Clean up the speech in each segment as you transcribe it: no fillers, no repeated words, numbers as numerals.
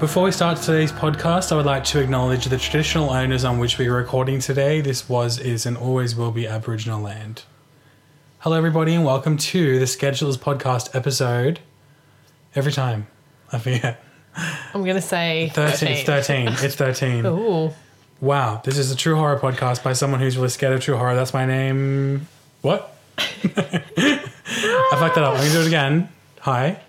Before we start today's podcast, I would like to acknowledge the traditional owners on which we are recording today. This was, is, and always will be Aboriginal land. Hello, everybody, and welcome to the Schedules Podcast episode. Every time, I forget. I'm going to say 13. It's 13. Ooh. Wow, this is a true horror podcast by someone who's really scared of true horror. That's my name. What? I fucked that up. I'm going to do it again. Hi,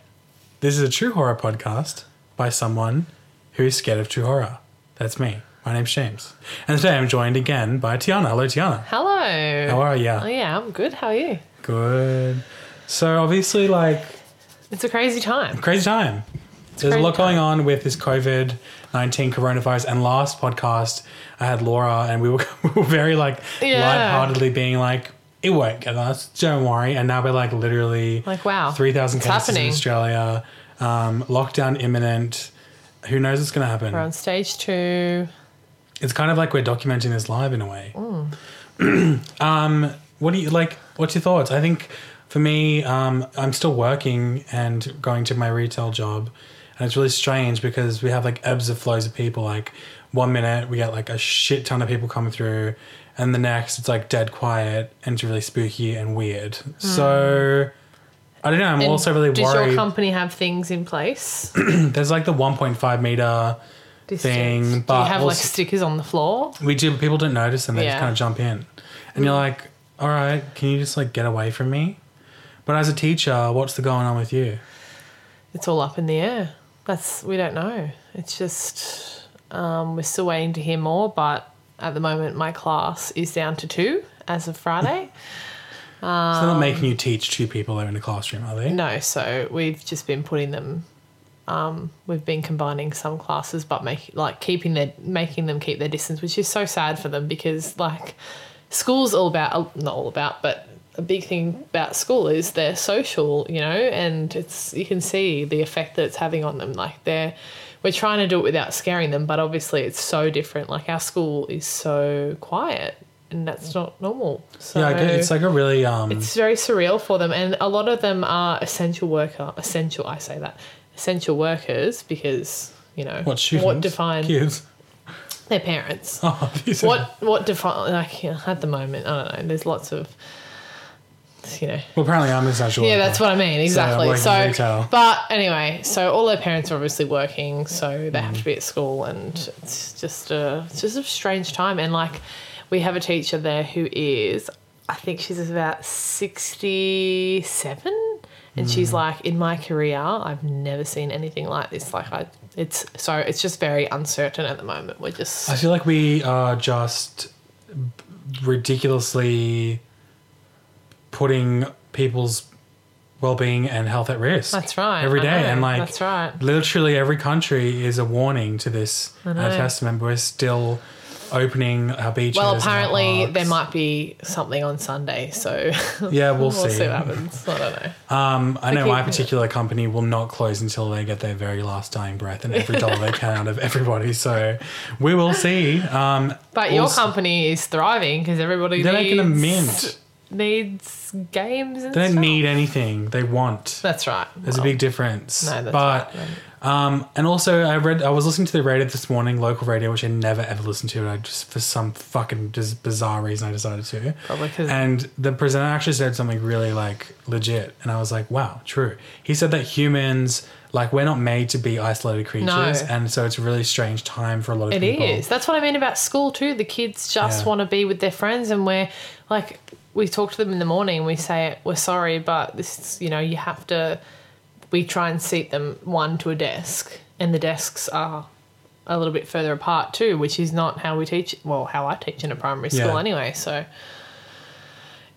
this is a true horror podcast by someone who is scared of true horror. That's me. My name's James. And today I'm joined again by Tiana. Hello, Tiana. Hello. How are you? Oh, yeah, I'm good. How are you? Good. So, obviously, like... It's a crazy time. There's a lot going on with this COVID-19 coronavirus. And last podcast, I had Laura and we were very, like, lightheartedly being like, it won't get us, don't worry. And now we're, like, literally... Like, wow. 3,000 cases happening in Australia. Lockdown imminent. Who knows what's going to happen? We're on stage 2. It's kind of like we're documenting this live in a way. Mm. What do you like? What's your thoughts? I think for me, I'm still working and going to my retail job, and it's really strange because we have like ebbs and flows of people. Like one minute we get like a shit ton of people coming through, and the next it's like dead quiet and it's really spooky and weird. Mm. So. I don't know. I'm also really worried. Does your company have things in place? There's like the 1.5 meter distance thing. But do you have also, like stickers on the floor? We do. But people don't notice and they just kind of jump in. And you're like, all right, can you just like get away from me? But as a teacher, what's going on with you? It's all up in the air. We don't know. It's just we're still waiting to hear more. But at the moment, my class is down to 2 as of Friday. So they're not making you teach 2 people in a classroom, are they? No, so we've just been putting them, we've been combining some classes but making them keep their distance, which is so sad for them because like school's all about, not all about, but a big thing about school is they're social, you know, and it's you can see the effect that it's having on them. Like we're trying to do it without scaring them, but obviously it's so different. Like our school is so quiet. And that's not normal. So yeah, it's like a really... it's very surreal for them. And a lot of them are essential workers because, you know... What students? What defines... Kids? Their parents. Oh, what defines... Like, you know, at the moment, I don't know, there's lots of, you know... Well, apparently I'm essential. Yeah, that's what I mean, exactly. So but anyway, so all their parents are obviously working, so they have to be at school and it's just a strange time. And, like... We have a teacher there who is, I think she's about 67, and she's like, in my career, I've never seen anything like this. Like, it's just very uncertain at the moment. I feel like we are just ridiculously putting people's well-being and health at risk. That's right. Every day. And like, that's right. Literally every country is a warning to this testament, but we're still... opening our beaches. Well, apparently there might be something on Sunday, so yeah, we'll see what happens. I don't know. I know my particular company will not close until they get their very last dying breath and every dollar they can out of everybody. So we will see. But your company is thriving because everybody needs games. And they don't need anything. They want. That's right. There's a big difference. No, that's right. And also I was listening to the radio this morning, local radio, which I never ever listened to. And I just, for some fucking bizarre reason, I decided to. Probably because. And the presenter actually said something really like legit. And I was like, wow, true. He said that humans, like, we're not made to be isolated creatures. No. And so it's a really strange time for a lot of people. It is. That's what I mean about school too. The kids just want to be with their friends, and we're like, we talk to them in the morning and we say, we're sorry, but this is, you know, you have to. We try and seat them one to a desk, and the desks are a little bit further apart too, which is not how we teach. Well, how I teach in a primary school anyway. So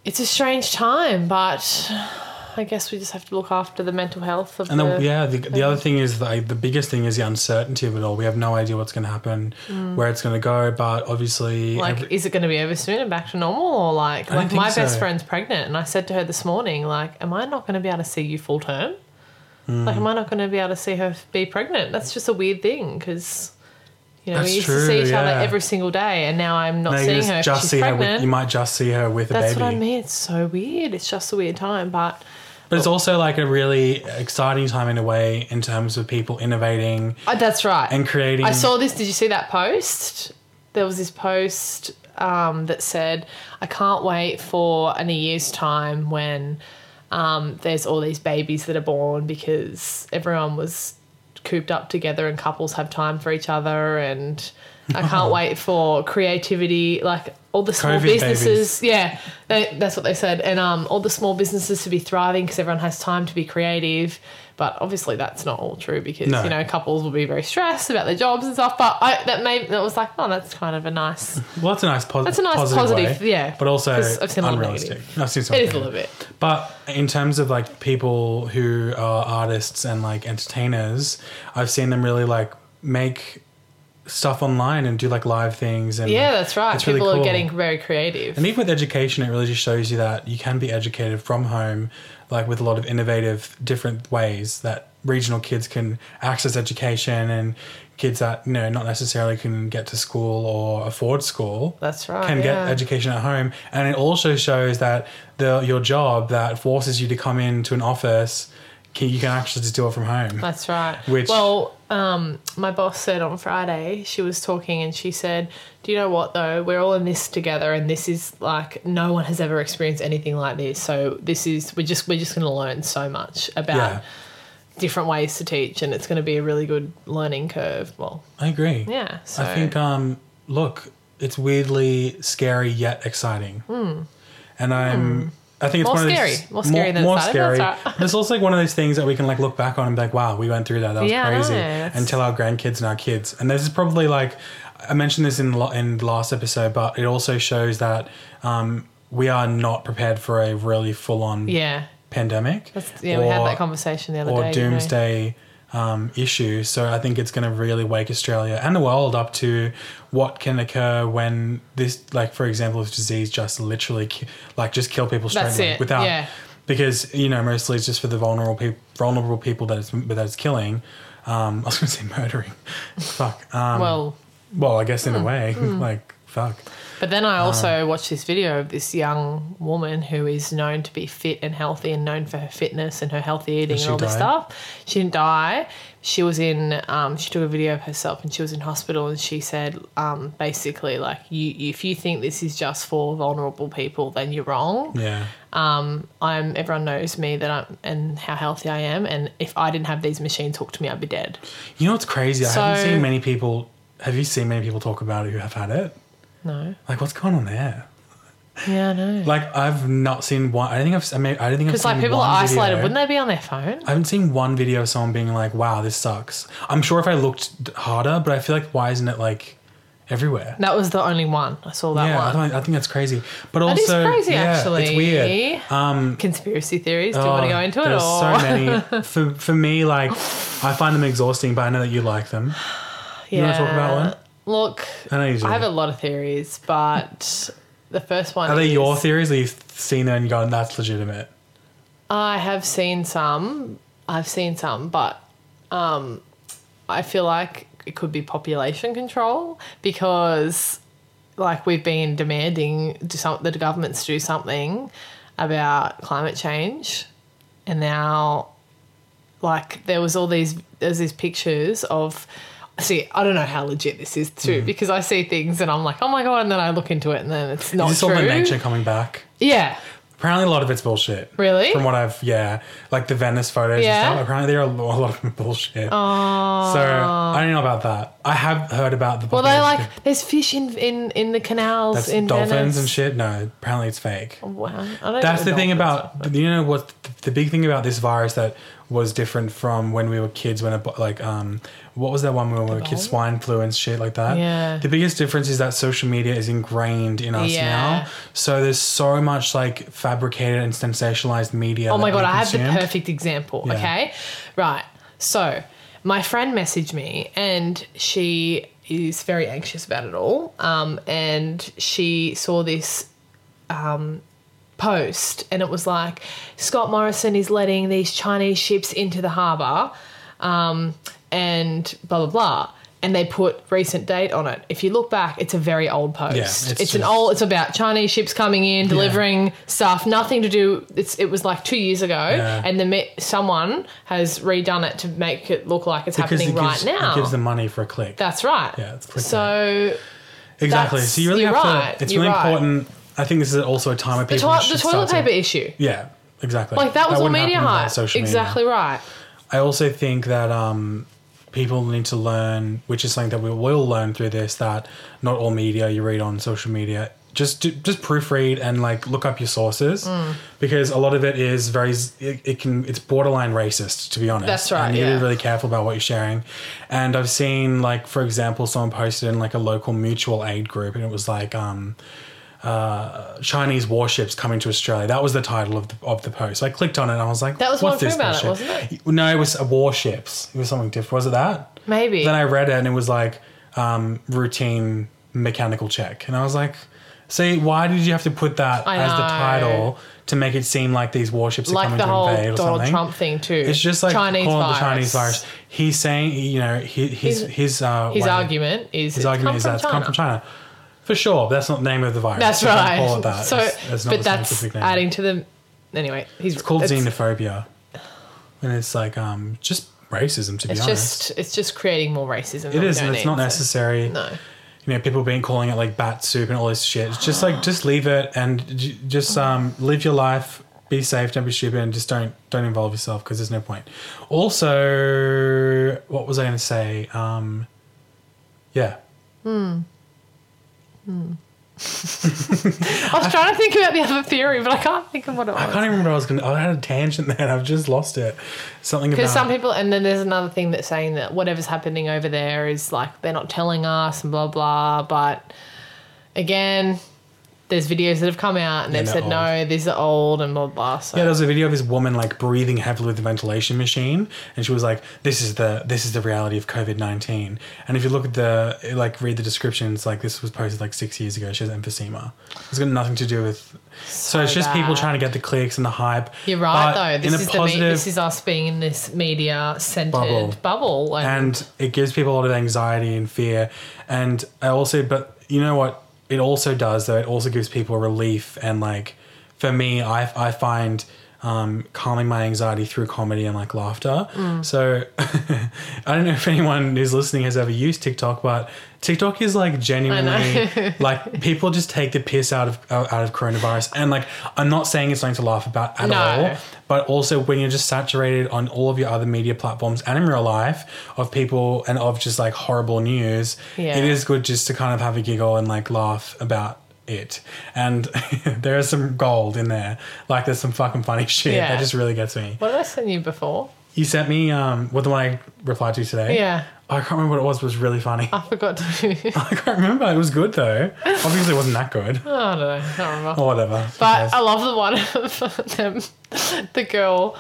it's a strange time, but I guess we just have to look after the mental health of the other thing is the biggest thing is the uncertainty of it all. We have no idea what's going to happen, where it's going to go, but obviously, like, is it going to be over soon and back to normal, or like my best friend's pregnant, and I said to her this morning, like, am I not going to be able to see you full term? Like, am I not going to be able to see her be pregnant? That's just a weird thing because, you know, we used to see each other every single day, and now I'm not seeing her. She's pregnant. You might just see her with a baby. That's what I mean. It's so weird. It's just a weird time, but But it's also like a really exciting time in a way in terms of people innovating. Oh, that's right. And creating. I saw this. Did you see that post? There was this post that said, I can't wait for in a year's time when there's all these babies that are born because everyone was cooped up together and couples have time for each other and... I can't wait for creativity, like all the small COVID businesses. Babies. Yeah, that's what they said. And all the small businesses to be thriving because everyone has time to be creative. But obviously that's not all true because, you know, couples will be very stressed about their jobs and stuff. But that was like, oh, that's kind of a nice... Well, that's a nice positive way, yeah. But also unrealistic. I've seen something. It is a little bit. But in terms of, like, people who are artists and, like, entertainers, I've seen them really, like, make... stuff online and do like live things and yeah, that's right. People really cool. are getting very creative. And even with education, it really just shows you that you can be educated from home, like with a lot of innovative different ways that regional kids can access education and kids that, you know, not necessarily can get to school or afford school. That's right. Can get education at home. And it also shows that your job that forces you to come into an office, you can actually just do it from home. That's right. Which, well, my boss said on Friday, she was talking and she said, do you know what though? We're all in this together and this is like no one has ever experienced anything like this. So this is we're just going to learn so much about different ways to teach and it's going to be a really good learning curve. Well, I agree. Yeah. So. I think look, it's weirdly scary yet exciting. Mm. And I think it's more scary than exciting. That's right. It's also like one of those things that we can like look back on and be like, wow, we went through that. That was crazy. And tell our grandkids and our kids. And this is probably like, I mentioned this in the last episode, but it also shows that we are not prepared for a really full-on pandemic. We had that conversation the other day. Or doomsday issue. So I think it's going to really wake Australia and the world up to what can occur when this, like, for example, this disease just literally just kill people straight away without because, you know, mostly it's just for the vulnerable people that it's killing. I was going to say murdering. Fuck. Well, I guess in a way, like, fuck. But then I also watched this video of this young woman who is known to be fit and healthy and known for her fitness and her healthy eating and all this stuff. She didn't die. She was in, she took a video of herself and she was in hospital and she said basically like, if you think this is just for vulnerable people, then you're wrong. Yeah. Everyone knows me that and how healthy I am. And if I didn't have these machines hooked to me, I'd be dead. You know what's crazy? Have you seen many people talk about it who have had it? No. Like, what's going on there? Yeah, I know. Like, I've not seen one. I don't think I've seen one. Because, like, people are isolated. Wouldn't they be on their phone? I haven't seen one video of someone being like, wow, this sucks. I'm sure if I looked harder, but I feel like, why isn't it, like, everywhere? That was the only one. I saw that one. I think that's crazy. But also, that is crazy, actually. It's weird. Conspiracy theories. Do you want to go into it? There's so many. For me, like, I find them exhausting, but I know that you like them. You want to talk about one? Look, I have a lot of theories, but the first one is... Are they your theories or you've seen them and gone, that's legitimate? I have seen some. But I feel like it could be population control because, like, we've been demanding the governments do something about climate change and now, like, there's these pictures of... See, I don't know how legit this is too because I see things and I'm like, oh, my God, and then I look into it and then it's not true. Is this all the nature coming back? Yeah. Apparently a lot of it's bullshit. Really? From what I've, like the Venice photos and stuff, apparently there are a lot of bullshit. Oh. So I don't know about that. I have heard about the bullshit. Well, there's fish in the canals in Venice. Dolphins and shit? No, apparently it's fake. Oh, wow. That's the thing about, you know, what the big thing about this virus that was different from when we were kids when, what was that one when we were kids? Swine flu and shit like that. Yeah. The biggest difference is that social media is ingrained in us now. So there's so much like fabricated and sensationalized media. Oh my God, I have the perfect example. Yeah. Okay. Right. So my friend messaged me and she is very anxious about it all. And she saw this, post and it was like, Scott Morrison is letting these Chinese ships into the harbour. And blah, blah, blah. and they put recent date on it. If you look back, it's a very old post. Yeah, it's about Chinese ships coming in, delivering stuff, nothing to do. It was like 2 years ago, and someone has redone it to make it look like it's happening right now. It gives them money for a click. That's right. Yeah, it's click. So exactly. So you really have to. It's really important. I think this is also a time of people. The toilet paper issue. Yeah, exactly. Like that was all media hype. Exactly right. I also think that people need to learn, which is something that we will learn through this, that not all media you read on social media, just proofread and like look up your sources, because a lot of it is it's borderline racist, to be honest. That's right. And you need to be really careful about what you're sharing. And I've seen, like, for example, someone posted in like a local mutual aid group, and it was like Chinese warships coming to Australia. That was the title of the post. I clicked on it and I was like, "That was what's this about bullshit?" Wasn't it? No, it was warships. It was something different. Was it that? Maybe. Then I read it and it was like routine mechanical check, and I was like, "See, why did you have to put that as the title to make it seem like these warships are coming to invade or something?" Like the whole Donald Trump thing too. It's just like the Chinese virus. He's saying, you know, his argument is that it's come from China. For sure, but that's not the name of the virus. That's right. Call it that. So, it's not but that's name. Adding to the... Anyway, it's called xenophobia, and it's like just racism. To be honest, it's just creating more racism. It is, and it's not necessary. No, you know, people have been calling it like bat soup and all this shit. It's just like just leave it and just live your life. Be safe, don't be stupid, and just don't involve yourself, because there's no point. Also, what was I going to say? I was trying to think about the other theory, but I can't think of what it was. I can't even remember what I was going to... I had a tangent there and I've just lost it. Something about... Because some people... And then there's another thing that's saying that whatever's happening over there is like they're not telling us and blah, blah. But again, there's videos that have come out and they've said, old. No, these are old and blah, blah. So. Yeah, there was a video of this woman like breathing heavily with the ventilation machine, and she was like, this is the reality of COVID-19. And if you look at read the descriptions, like this was posted like 6 years ago. She has emphysema. It's got nothing to do with... So it's just people trying to get the clicks and the hype. You're right, but though. This is us being in this media-centered bubble. And it gives people a lot of anxiety and fear. And I also... But you know what? It also does, though. It also gives people relief, and like for me, I find calming my anxiety through comedy and like laughter. So I don't know if anyone who's listening has ever used TikTok, but TikTok is like genuinely like people just take the piss out of coronavirus, and like I'm not saying it's something to laugh about at all, but also when you're just saturated on all of your other media platforms and in real life of people and of just like horrible news, it is good just to kind of have a giggle and like laugh about it. And there is some gold in there. Like there's some fucking funny shit that just really gets me. What did I send you before? You sent me the one I replied to today. Yeah. I can't remember what it was, but it was really funny. I forgot to. I can't remember. It was good though. Obviously it wasn't that good. Oh, I don't know. I can't remember. Or whatever. But I love the one of them. The girl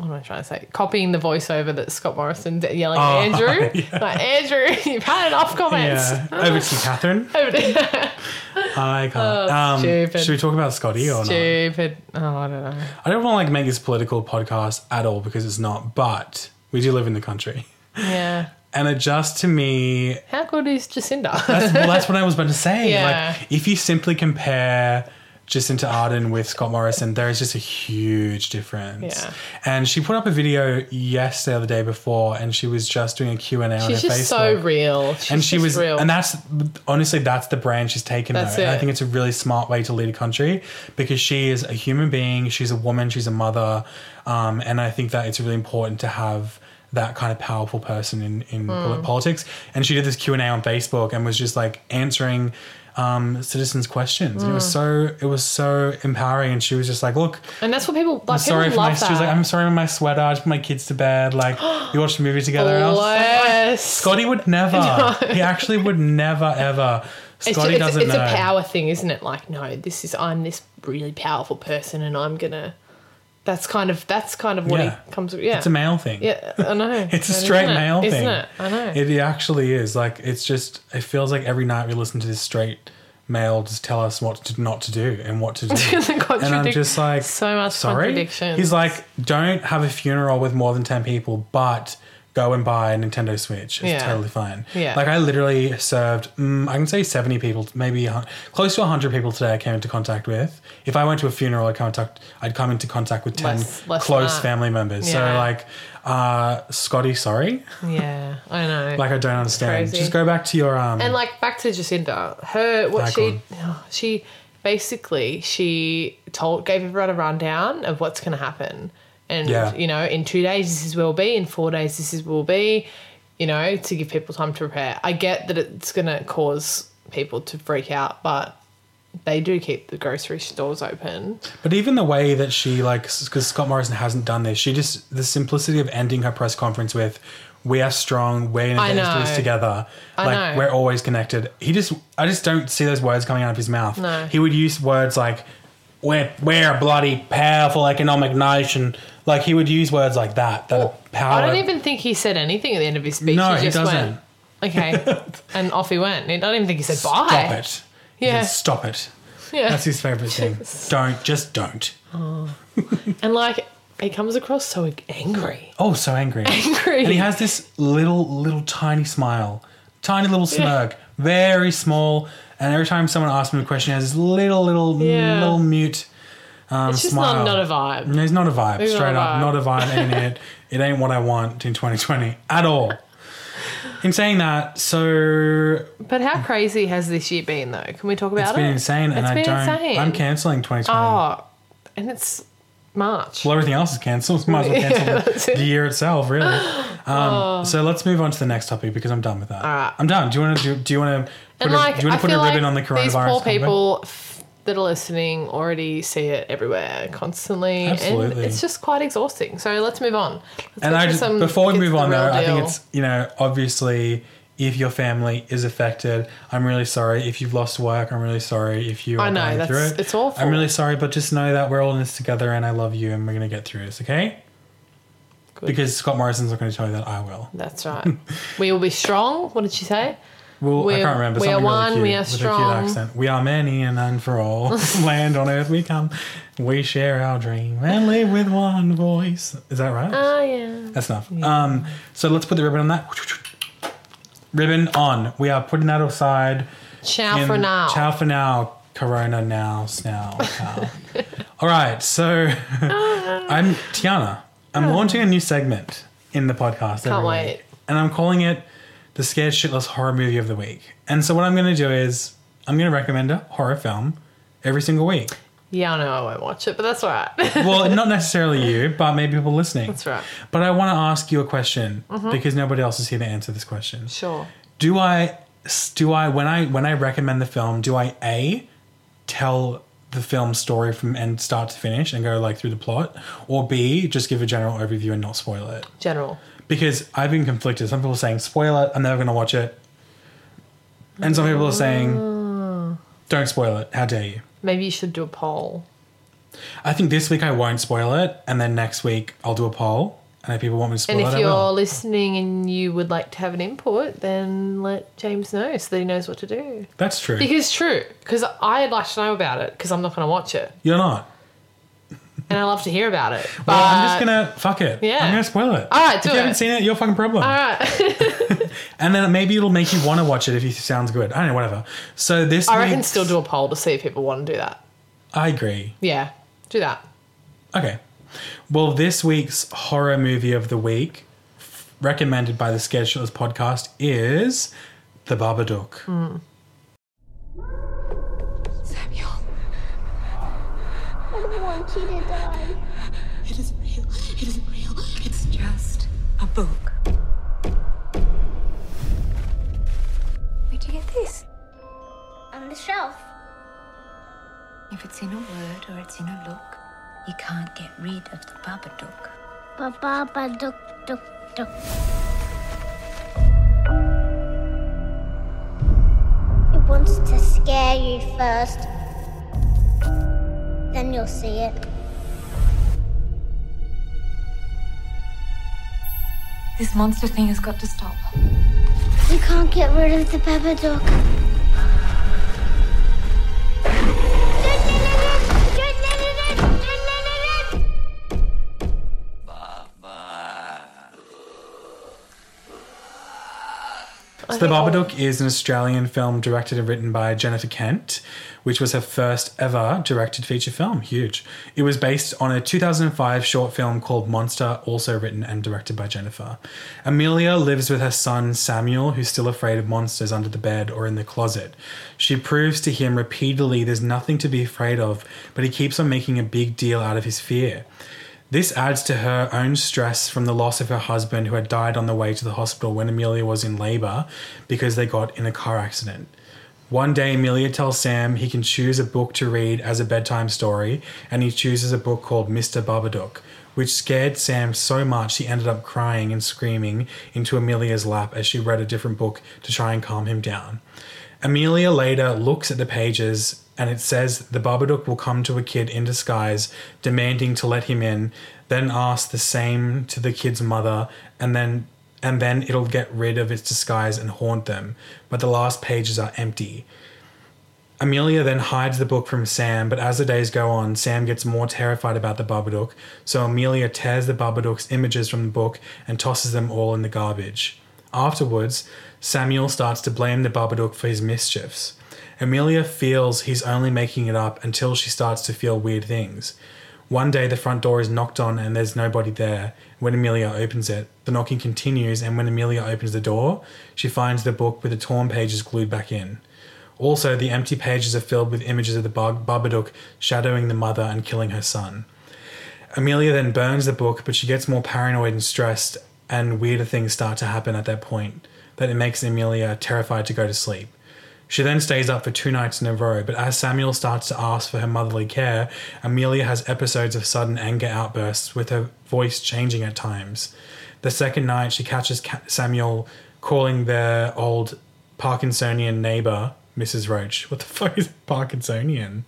what am I trying to say? Copying the voiceover that Scott Morrison yelling at Andrew. Yeah. Like, Andrew, you've had enough comments. Yeah. Over to Catherine. I can't. Oh, stupid. Should we talk about Scotty or not? Stupid. Oh, I don't know. I don't want to like make this political podcast at all, because it's not, but we do live in the country. Yeah. And it just, to me... How good is Jacinda? That's what I was about to say. Yeah. Like, if you simply compare... Jacinda Ardern with Scott Morrison, there is just a huge difference. Yeah. And she put up a video yesterday or the day before, and she was just doing a Q&A on her Facebook. She's just so real. And that's, honestly, that's the brand she's taken though. And I think it's a really smart way to lead a country, because she is a human being, she's a woman, she's a mother, and I think that it's really important to have that kind of powerful person in politics. And she did this Q&A on Facebook and was just like answering citizens' questions. And it was so empowering, and she was just like, "Look," and that's what people like. She was like, "I'm sorry for my sweater. I just put my kids to bed. Like, we watched a movie together." And I was like, Scotty would never. No. He actually would never ever. Scotty doesn't know. It's a power thing, isn't it? Like, no, I'm this really powerful person, and I'm gonna. That's kind of what he comes with. Yeah. It's a male thing. Yeah, I know. It's a straight male thing. Isn't it? I know. It actually is. Like, it's just, it feels like every night we listen to this straight male just tell us not to do and what to do. And I'm just like, so much contradiction. He's like, don't have a funeral with more than 10 people, but... go and buy a Nintendo Switch. It's totally fine. Yeah. Like, I literally served, I can say 70 people, maybe close to 100 people today I came into contact with. If I went to a funeral, I'd come into contact with 10 less close family members. Yeah. So, like, Scotty, sorry. Yeah, I know. Like, I don't understand. Just go back to your... and, like, back to Jacinda. She gave everyone a rundown of what's going to happen. And, you know, in 2 days this is where we'll be, in 4 days this is where we'll be, you know, to give people time to prepare. I get that it's going to cause people to freak out, but they do keep the grocery stores open. But even the way that she, like, because Scott Morrison hasn't done this, she just, the simplicity of ending her press conference with, we are strong, we're in this together. I know. We're always connected. I just don't see those words coming out of his mouth. No. He would use words like, we're a bloody powerful economic nation. Like, he would use words like that. I don't even think he said anything at the end of his speech. No, he doesn't. Went, okay, and off he went. I don't even think he said bye. Stop it. Yeah. Stop it. Yeah. That's his favourite thing. Just don't. Oh. And, like, he comes across so angry. Oh, so angry. Angry. And he has this little tiny smile, tiny little smirk, very small. And every time someone asks him a question, he has this little mute smile. It's just smile. Not a vibe. No, it's not a vibe. It's straight up, not a vibe. Ain't it? It ain't what I want in 2020 at all. In saying that, so... But how crazy has this year been, though? Can we talk about it? It's been insane, and I'm cancelling 2020. Oh, and it's March. Well, everything else is cancelled. Might as well cancel the year itself, really. So let's move on to the next topic because I'm done with that. All right. I'm done. Do you want to... And do you want to put a ribbon on the coronavirus? These poor people that are listening already see it everywhere constantly. Absolutely. And it's just quite exhausting. So let's move on. Before we move on, though, I think it's, you know, obviously if your family is affected, I'm really sorry. If you've lost work, I'm really sorry. If you are going through it, it's awful. I'm really sorry, but just know that we're all in this together and I love you and we're going to get through this, okay? Good. Because Scott Morrison's not going to tell you that. I will. That's right. We will be strong. What did she say? Well, I can't remember. We are one, really cute, we are strong. We are many and none for all. Land on earth we come. We share our dream and live with one voice. Is that right? Oh, yeah. That's enough. Yeah. So let's put the ribbon on that. Ribbon on. We are putting that aside. Ciao for now. Ciao for now. Corona now, snow, cow. All right. So I'm Tiana. I'm launching a new segment in the podcast. Can't wait. And I'm calling it the Scared Shitless Horror Movie of the Week. And so what I'm going to do is I'm going to recommend a horror film every single week. Yeah, I know I won't watch it, but that's all right. Well, not necessarily you, but maybe people listening. That's right. But I want to ask you a question because nobody else is here to answer this question. Sure. When I recommend the film, do I A, tell the film story from end start to finish and go like through the plot, or B, just give a general overview and not spoil it? General. Because I've been conflicted. Some people are saying, spoil it, I'm never going to watch it. And some people are saying, don't spoil it, how dare you. Maybe you should do a poll. I think this week I won't spoil it, and then next week I'll do a poll, and if people want me to spoil it, I will. And if you're listening and you would like to have an input, then let James know so that he knows what to do. That's true. Because I'd like to know about it because I'm not going to watch it. You're not. And I love to hear about it. But well, I'm just going to... Fuck it. Yeah. I'm going to spoil it. All right, do it. If you haven't seen it, your fucking problem. All right. And then maybe it'll make you want to watch it if it sounds good. I don't know, whatever. So this I reckon still do a poll to see if people want to do that. I agree. Yeah, do that. Okay. Well, this week's horror movie of the week, recommended by the Scared Shitless podcast, is The Babadook. Mm. It isn't real. It isn't real. It's just a book. Where'd you get this? On the shelf. If it's in a word or it's in a look, you can't get rid of the Babadook. Babadook, dook, dook. It wants to scare you first. Then you'll see it. This monster thing has got to stop. We can't get rid of the Babadook. Baba. So The Babadook is an Australian film directed and written by Jennifer Kent, which was her first ever directed feature film. Huge. It was based on a 2005 short film called Monster, also written and directed by Jennifer. Amelia lives with her son Samuel, who's still afraid of monsters under the bed or in the closet. She proves to him repeatedly there's nothing to be afraid of, but he keeps on making a big deal out of his fear. This adds to her own stress from the loss of her husband, who had died on the way to the hospital when Amelia was in labour because they got in a car accident. One day, Amelia tells Sam he can choose a book to read as a bedtime story, and he chooses a book called Mr. Babadook, which scared Sam so much he ended up crying and screaming into Amelia's lap as she read a different book to try and calm him down. Amelia later looks at the pages and it says the Babadook will come to a kid in disguise, demanding to let him in, then ask the same to the kid's mother, and then it'll get rid of its disguise and haunt them. But the last pages are empty. Amelia then hides the book from Sam, but as the days go on, Sam gets more terrified about the Babadook, so Amelia tears the Babadook's images from the book and tosses them all in the garbage. Afterwards, Samuel starts to blame the Babadook for his mischiefs. Amelia feels he's only making it up until she starts to feel weird things. One day the front door is knocked on and there's nobody there. When Amelia opens it, the knocking continues, and when Amelia opens the door, she finds the book with the torn pages glued back in. Also, the empty pages are filled with images of the Babadook shadowing the mother and killing her son. Amelia then burns the book, but she gets more paranoid and stressed, and weirder things start to happen at that point, that it makes Amelia terrified to go to sleep. She then stays up for 2 nights in a row, but as Samuel starts to ask for her motherly care, Amelia has episodes of sudden anger outbursts, with her voice changing at times. The second night, she catches Samuel calling their old Parkinsonian neighbour Mrs. Roach. What the fuck is Parkinsonian?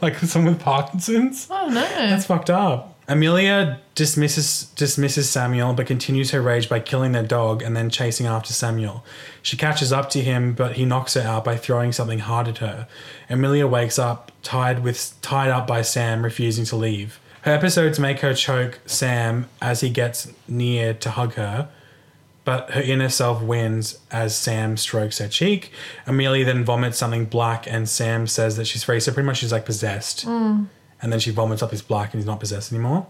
Like someone with Parkinson's? Oh no. That's fucked up. Amelia dismisses Samuel, but continues her rage by killing their dog and then chasing after Samuel. She catches up to him, but he knocks her out by throwing something hard at her. Amelia wakes up, tied up by Sam, refusing to leave. Her episodes make her choke Sam as he gets near to hug her, but her inner self wins as Sam strokes her cheek. Amelia then vomits something black and Sam says that she's free, so pretty much she's like possessed. Mm. And then she vomits up his black and he's not possessed anymore.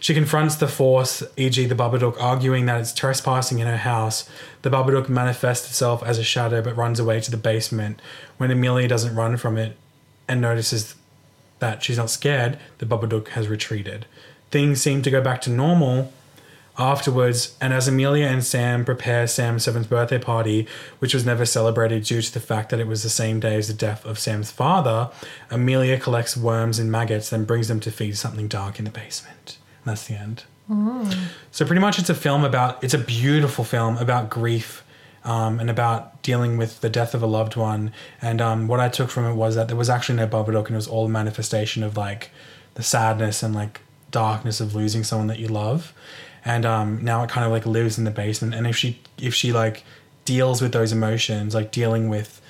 She confronts the force, e.g. the Babadook, arguing that it's trespassing in her house. The Babadook manifests itself as a shadow but runs away to the basement. When Amelia doesn't run from it and notices that she's not scared, the Babadook has retreated. Things seem to go back to normal afterwards, and as Amelia and Sam prepare Sam's 7th birthday party, which was never celebrated due to the fact that it was the same day as the death of Sam's father, Amelia collects worms and maggots and brings them to feed something dark in the basement. And that's the end. Mm. So pretty much it's a beautiful film about grief and about dealing with the death of a loved one. And what I took from it was that there was actually no Babadook, and it was all a manifestation of like the sadness and like darkness of losing someone that you love. And now it kind of like lives in the basement. And if she like deals with those emotions, like dealing with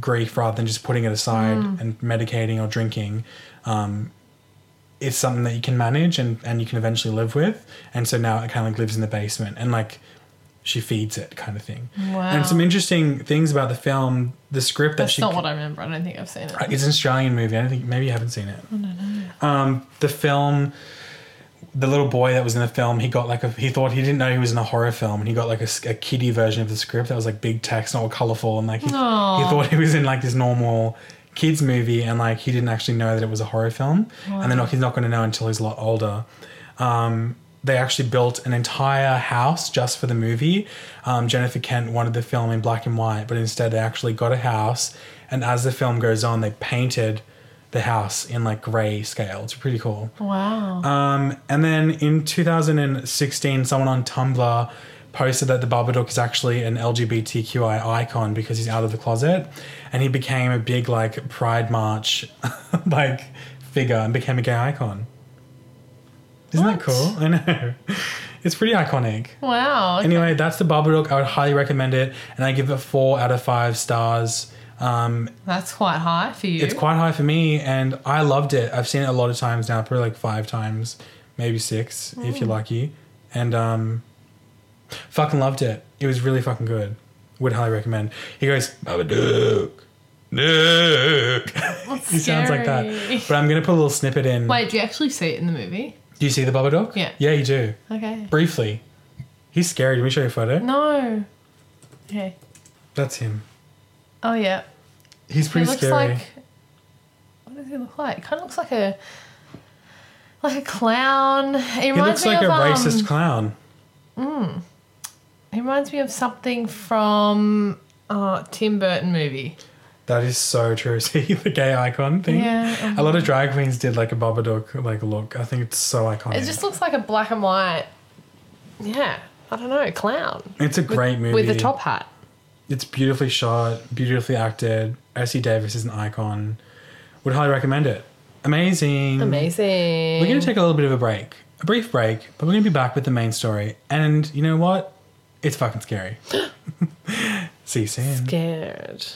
grief rather than just putting it aside and medicating or drinking, it's something that you can manage and you can eventually live with. And so now it kind of like lives in the basement and like she feeds it kind of thing. Wow. And some interesting things about the film, the script that she... That's not what I remember. I don't think I've seen it. It's an Australian movie. I don't think... Maybe you haven't seen it. I don't know. The film... The little boy that was in the film, he got like he thought he didn't know he was in a horror film, and he got like a kiddie version of the script that was like big text and all colourful, and like he thought he was in like this normal kids movie, and like he didn't actually know that it was a horror film. Wow. And then he's not going to know until he's a lot older. They actually built an entire house just for the movie. Jennifer Kent wanted the film in black and white, but instead they actually got a house, and as the film goes on, they painted the house in like grey scale. It's pretty cool. Wow. And then in 2016, someone on Tumblr posted that the Babadook is actually an LGBTQI icon because he's out of the closet, and he became a big like Pride March like figure and became a gay icon. Isn't that cool? I know. It's pretty iconic. Wow. Okay. Anyway, that's the Babadook. I would highly recommend it, and I give it 4 out of 5 stars. That's quite high for you. It's quite high for me, and I loved it. I've seen it a lot of times now, probably like 5 times, maybe 6 if you're lucky, and fucking loved it. It was really fucking good. would highly recommend. He goes, Babadook. He sounds like that. But I'm going to put a little snippet in. Wait, do you actually see it in the movie? Do you see the Babadook? Yeah. Yeah, you do. Okay. Briefly. He's scary. Can we show you a photo? No. Okay. That's him. Oh, yeah. He's pretty scary. Like, what does he look like? Kind of looks like a clown. He looks like a racist clown. Mm. He reminds me of something from Tim Burton movie. That is so true. See the gay icon thing? Yeah. Mm-hmm. A lot of drag queens did like a Babadook like look. I think it's so iconic. It just looks like a black and white, yeah, I don't know, clown. It's a great movie. With a top hat. It's beautifully shot, beautifully acted. Essie Davis is an icon. Would highly recommend it. Amazing. Amazing. We're going to take a little bit of a break. A brief break, but we're going to be back with the main story. And you know what? It's fucking scary. See you soon. Scared.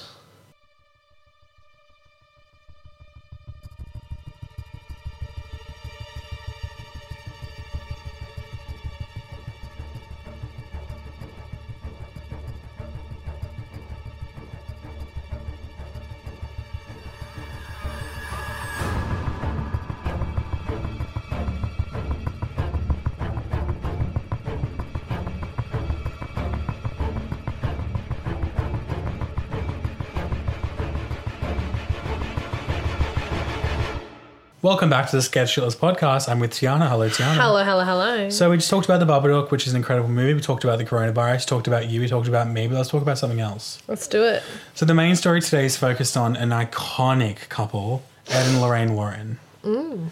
Welcome back to the Scared Shitless Podcast. I'm with Tiana. Hello, Tiana. Hello, hello, hello. So we just talked about the Babadook, which is an incredible movie. We talked about the coronavirus, talked about you, we talked about me, but let's talk about something else. Let's do it. So the main story today is focused on an iconic couple, Ed and Lorraine Warren. Mm.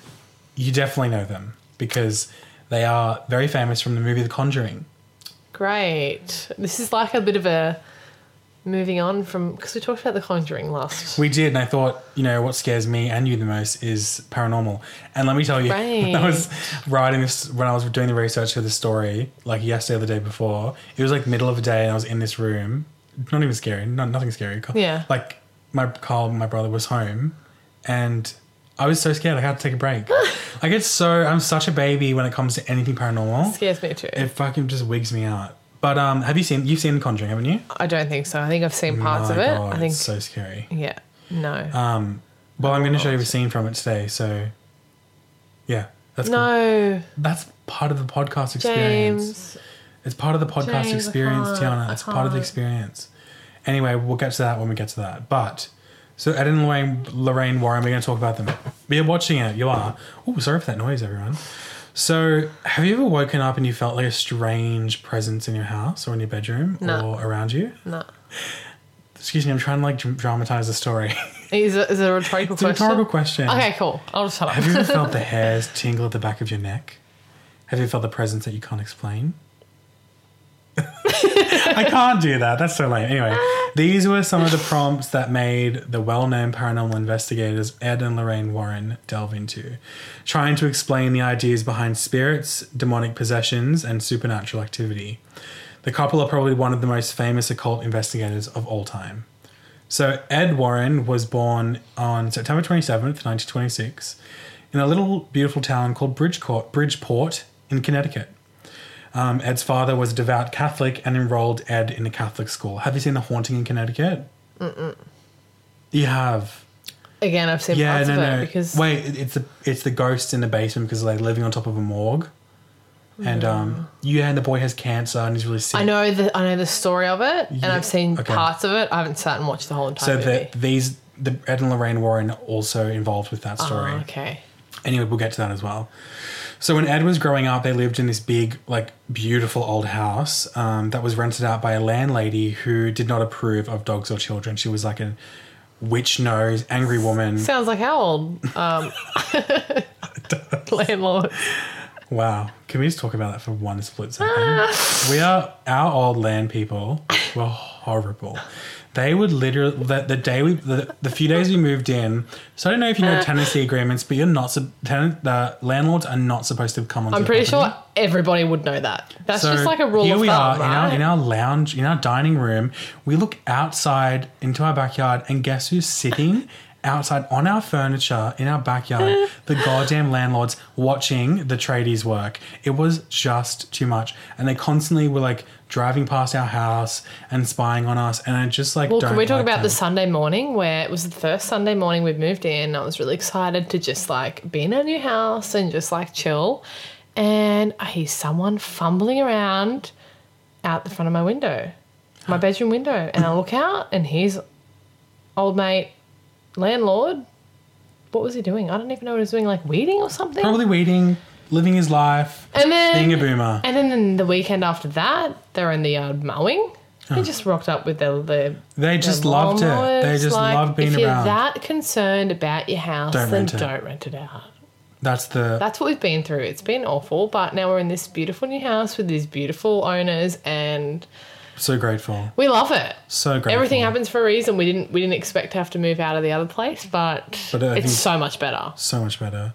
You definitely know them because they are very famous from the movie The Conjuring. Great. This is like a bit of a... Moving on from... Because we talked about The Conjuring last. We did, and I thought, you know, what scares me and you the most is paranormal. And let me tell you, when I was writing this, when I was doing the research for the story, like yesterday or the day before, it was like middle of the day and I was in this room. Not even scary. Nothing scary. Yeah. Like, my brother, was home and I was so scared. I had to take a break. I get so... I'm such a baby when it comes to anything paranormal. It scares me too. It fucking just wigs me out. But have you seen... You've seen The Conjuring, haven't you? I don't think so. I think I've seen parts of it. God, I think it's so scary. Yeah. No. Well, I'm going to show you a scene from it today, so... Yeah. That's no. Cool. That's part of the podcast experience. James. It's part of the podcast experience, Tiana. It's part of the experience. Anyway, we'll get to that when we get to that. But... So Ed and Lorraine Warren, we're going to talk about them. We're watching it. You are. Oh, sorry for that noise, everyone. So, have you ever woken up and you felt like a strange presence in your house or in your bedroom or around you? No. Excuse me, I'm trying to like dramatise the story. Is it a rhetorical question? It's a rhetorical question. Okay, cool. I'll just shut up. Have you ever felt the hairs tingle at the back of your neck? Have you felt the presence that you can't explain? I can't do that. That's so lame. Anyway, these were some of the prompts that made the well-known paranormal investigators Ed and Lorraine Warren delve into, trying to explain the ideas behind spirits, demonic possessions, and supernatural activity. The couple are probably one of the most famous occult investigators of all time. So Ed Warren was born on September 27th, 1926, in a little beautiful town called Bridgeport in Connecticut. Ed's father was a devout Catholic and enrolled Ed in a Catholic school. Have you seen The Haunting in Connecticut? Mm-mm. You have. Again, I've seen parts of it because... Wait, it's the ghost in the basement because they're living on top of a morgue. Mm. And and the boy has cancer and he's really sick. I know the story of it and I've seen parts of it. I haven't sat and watched the whole entire movie. So the Ed and Lorraine Warren are also involved with that story. Oh, okay. Anyway, we'll get to that as well. So when Ed was growing up, they lived in this big, like, beautiful old house that was rented out by a landlady who did not approve of dogs or children. She was like a witch-nosed, angry woman. Sounds like how old? Landlord. Wow. Can we just talk about that for one split second? Our old land people were horrible. They would literally, the few days we moved in, so I don't know if you know tenancy agreements, but the landlords are not supposed to come on. I'm pretty sure everybody would know that. That's so just like a rule of thumb. Here we are, right? in our lounge, in our dining room, we look outside into our backyard and guess who's sitting outside on our furniture in our backyard, the goddamn landlords watching the tradies work. It was just too much. And they constantly were like driving past our house and spying on us. And I just like, well, don't can we talk about the Sunday morning where it was the first Sunday morning we'd moved in. I was really excited to just like be in a new house and just like chill. And I hear someone fumbling around out the front of my window, my bedroom window. And I look out and here's old mate, landlord. What was he doing? I don't even know what he was doing, like weeding or something? Probably weeding, living his life, and then, being a boomer. And then the weekend after that, they're in the yard mowing. They just rocked up with their they just loved it. They just like, loved being around. If you're that concerned about your house, then don't rent it out. That's what we've been through. It's been awful, but now we're in this beautiful new house with these beautiful owners and so grateful. We love it. So grateful. Everything happens for a reason. We didn't expect to have to move out of the other place, but it's so much better. So much better.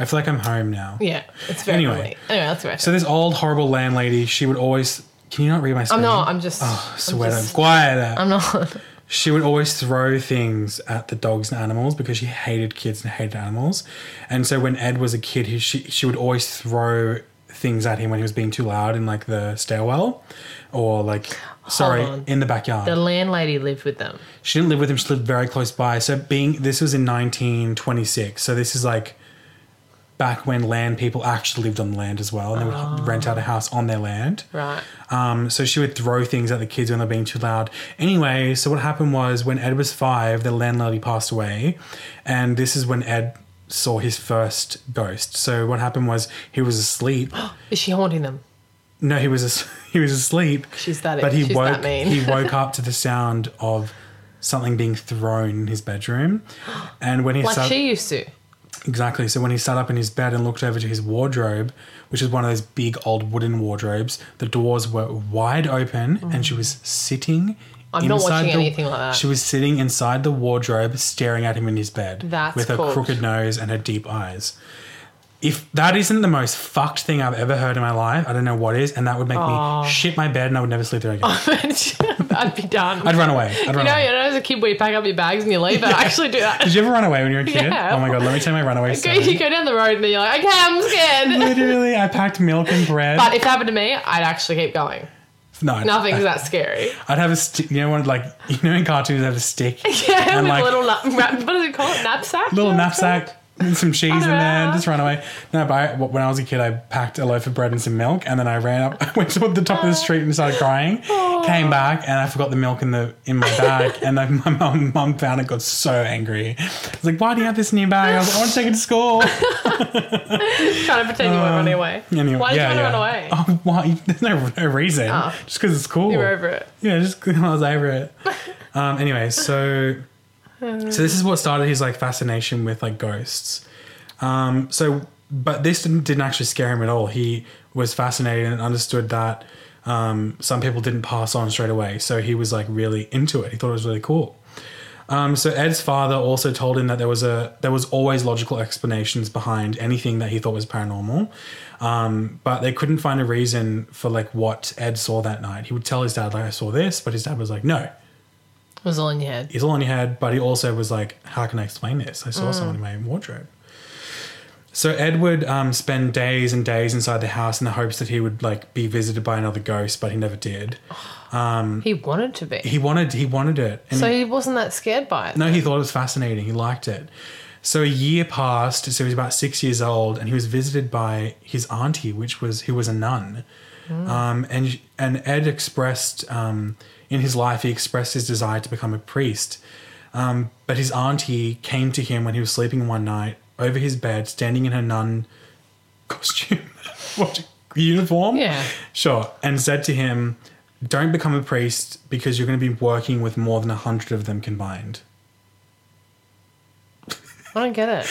I feel like I'm home now. Yeah, it's very funny. Anyway, that's right. So this old horrible landlady, she would always... Can you not read my screen? I'm not. I'm just... Oh, sweater. I'm quieter. I'm not... She would always throw things at the dogs and animals because she hated kids and hated animals. And so when Ed was a kid, she would always throw things at him when he was being too loud in, like, the stairwell or, like... Sorry, in the backyard. The landlady lived with them. She didn't live with him. She lived very close by. So this was in 1926. So this is, like, back when land people actually lived on the land as well and they would rent out a house on their land. Right. So she would throw things at the kids when they were being too loud. Anyway, so what happened was when Ed was 5, the landlady passed away, and this is when Ed saw his first ghost. So what happened was he was asleep. Is she haunting them? No, he was asleep. She's that. But he woke up to the sound of something being thrown in his bedroom, and when he she used to. Exactly. So when he sat up in his bed and looked over to his wardrobe, which is one of those big old wooden wardrobes, the doors were wide open and she was sitting anything like that. She was sitting inside the wardrobe staring at him in his bed with her crooked nose and her deep eyes. If that isn't the most fucked thing I've ever heard in my life, I don't know what is, and that would make me shit my bed and I would never sleep there again. I'd be done. I'd run away. You know, as a kid where you pack up your bags and you leave, I actually do that. Did you ever run away when you were a kid? Yeah. Oh, my God, let me tell you my runaway story. You go down the road and then you're like, okay, I'm scared. Literally, I packed milk and bread. But if it happened to me, I'd actually keep going. No, nothing's that scary. I'd have a stick. You know, in cartoons, they have a stick. Yeah, with a little, what do they call it, knapsack? Little knapsack. Some cheese in there, just run away. No, but when I was a kid, I packed a loaf of bread and some milk, and then I ran up, I went to the top of the street and started crying. Came back, and I forgot the milk in my bag, and my mum found it, got so angry. I was like, "Why do you have this in your bag?" I was like, "I want to take it to school." Trying to pretend you weren't running away. Anyway, why did you want to run away? Oh, why? There's no reason. Oh. Just because it's cool. You were over it. Yeah, just because I was over it. Anyway, so. So this is what started his, like, fascination with, like, ghosts. But this didn't actually scare him at all. He was fascinated and understood that some people didn't pass on straight away. So he was, like, really into it. He thought it was really cool. So Ed's father also told him that there was always logical explanations behind anything that he thought was paranormal. But they couldn't find a reason for, like, what Ed saw that night. He would tell his dad, like, I saw this, but his dad was like, no. It was all in your head. It's all in your head, but he also was like, how can I explain this? I saw someone in my wardrobe. So Ed would spend days and days inside the house in the hopes that he would, like, be visited by another ghost, but he never did. He wanted to be. He wanted it. And so he wasn't that scared by it? No, he thought it was fascinating. He liked it. So a year passed, so he was about 6 years old, and he was visited by his auntie, who was a nun. And Ed expressed... in his life, he expressed his desire to become a priest. But his auntie came to him when he was sleeping one night over his bed, standing in her nun costume, uniform. Yeah. Sure. And said to him, don't become a priest because you're going to be working with more than 100 of them combined. I don't get it.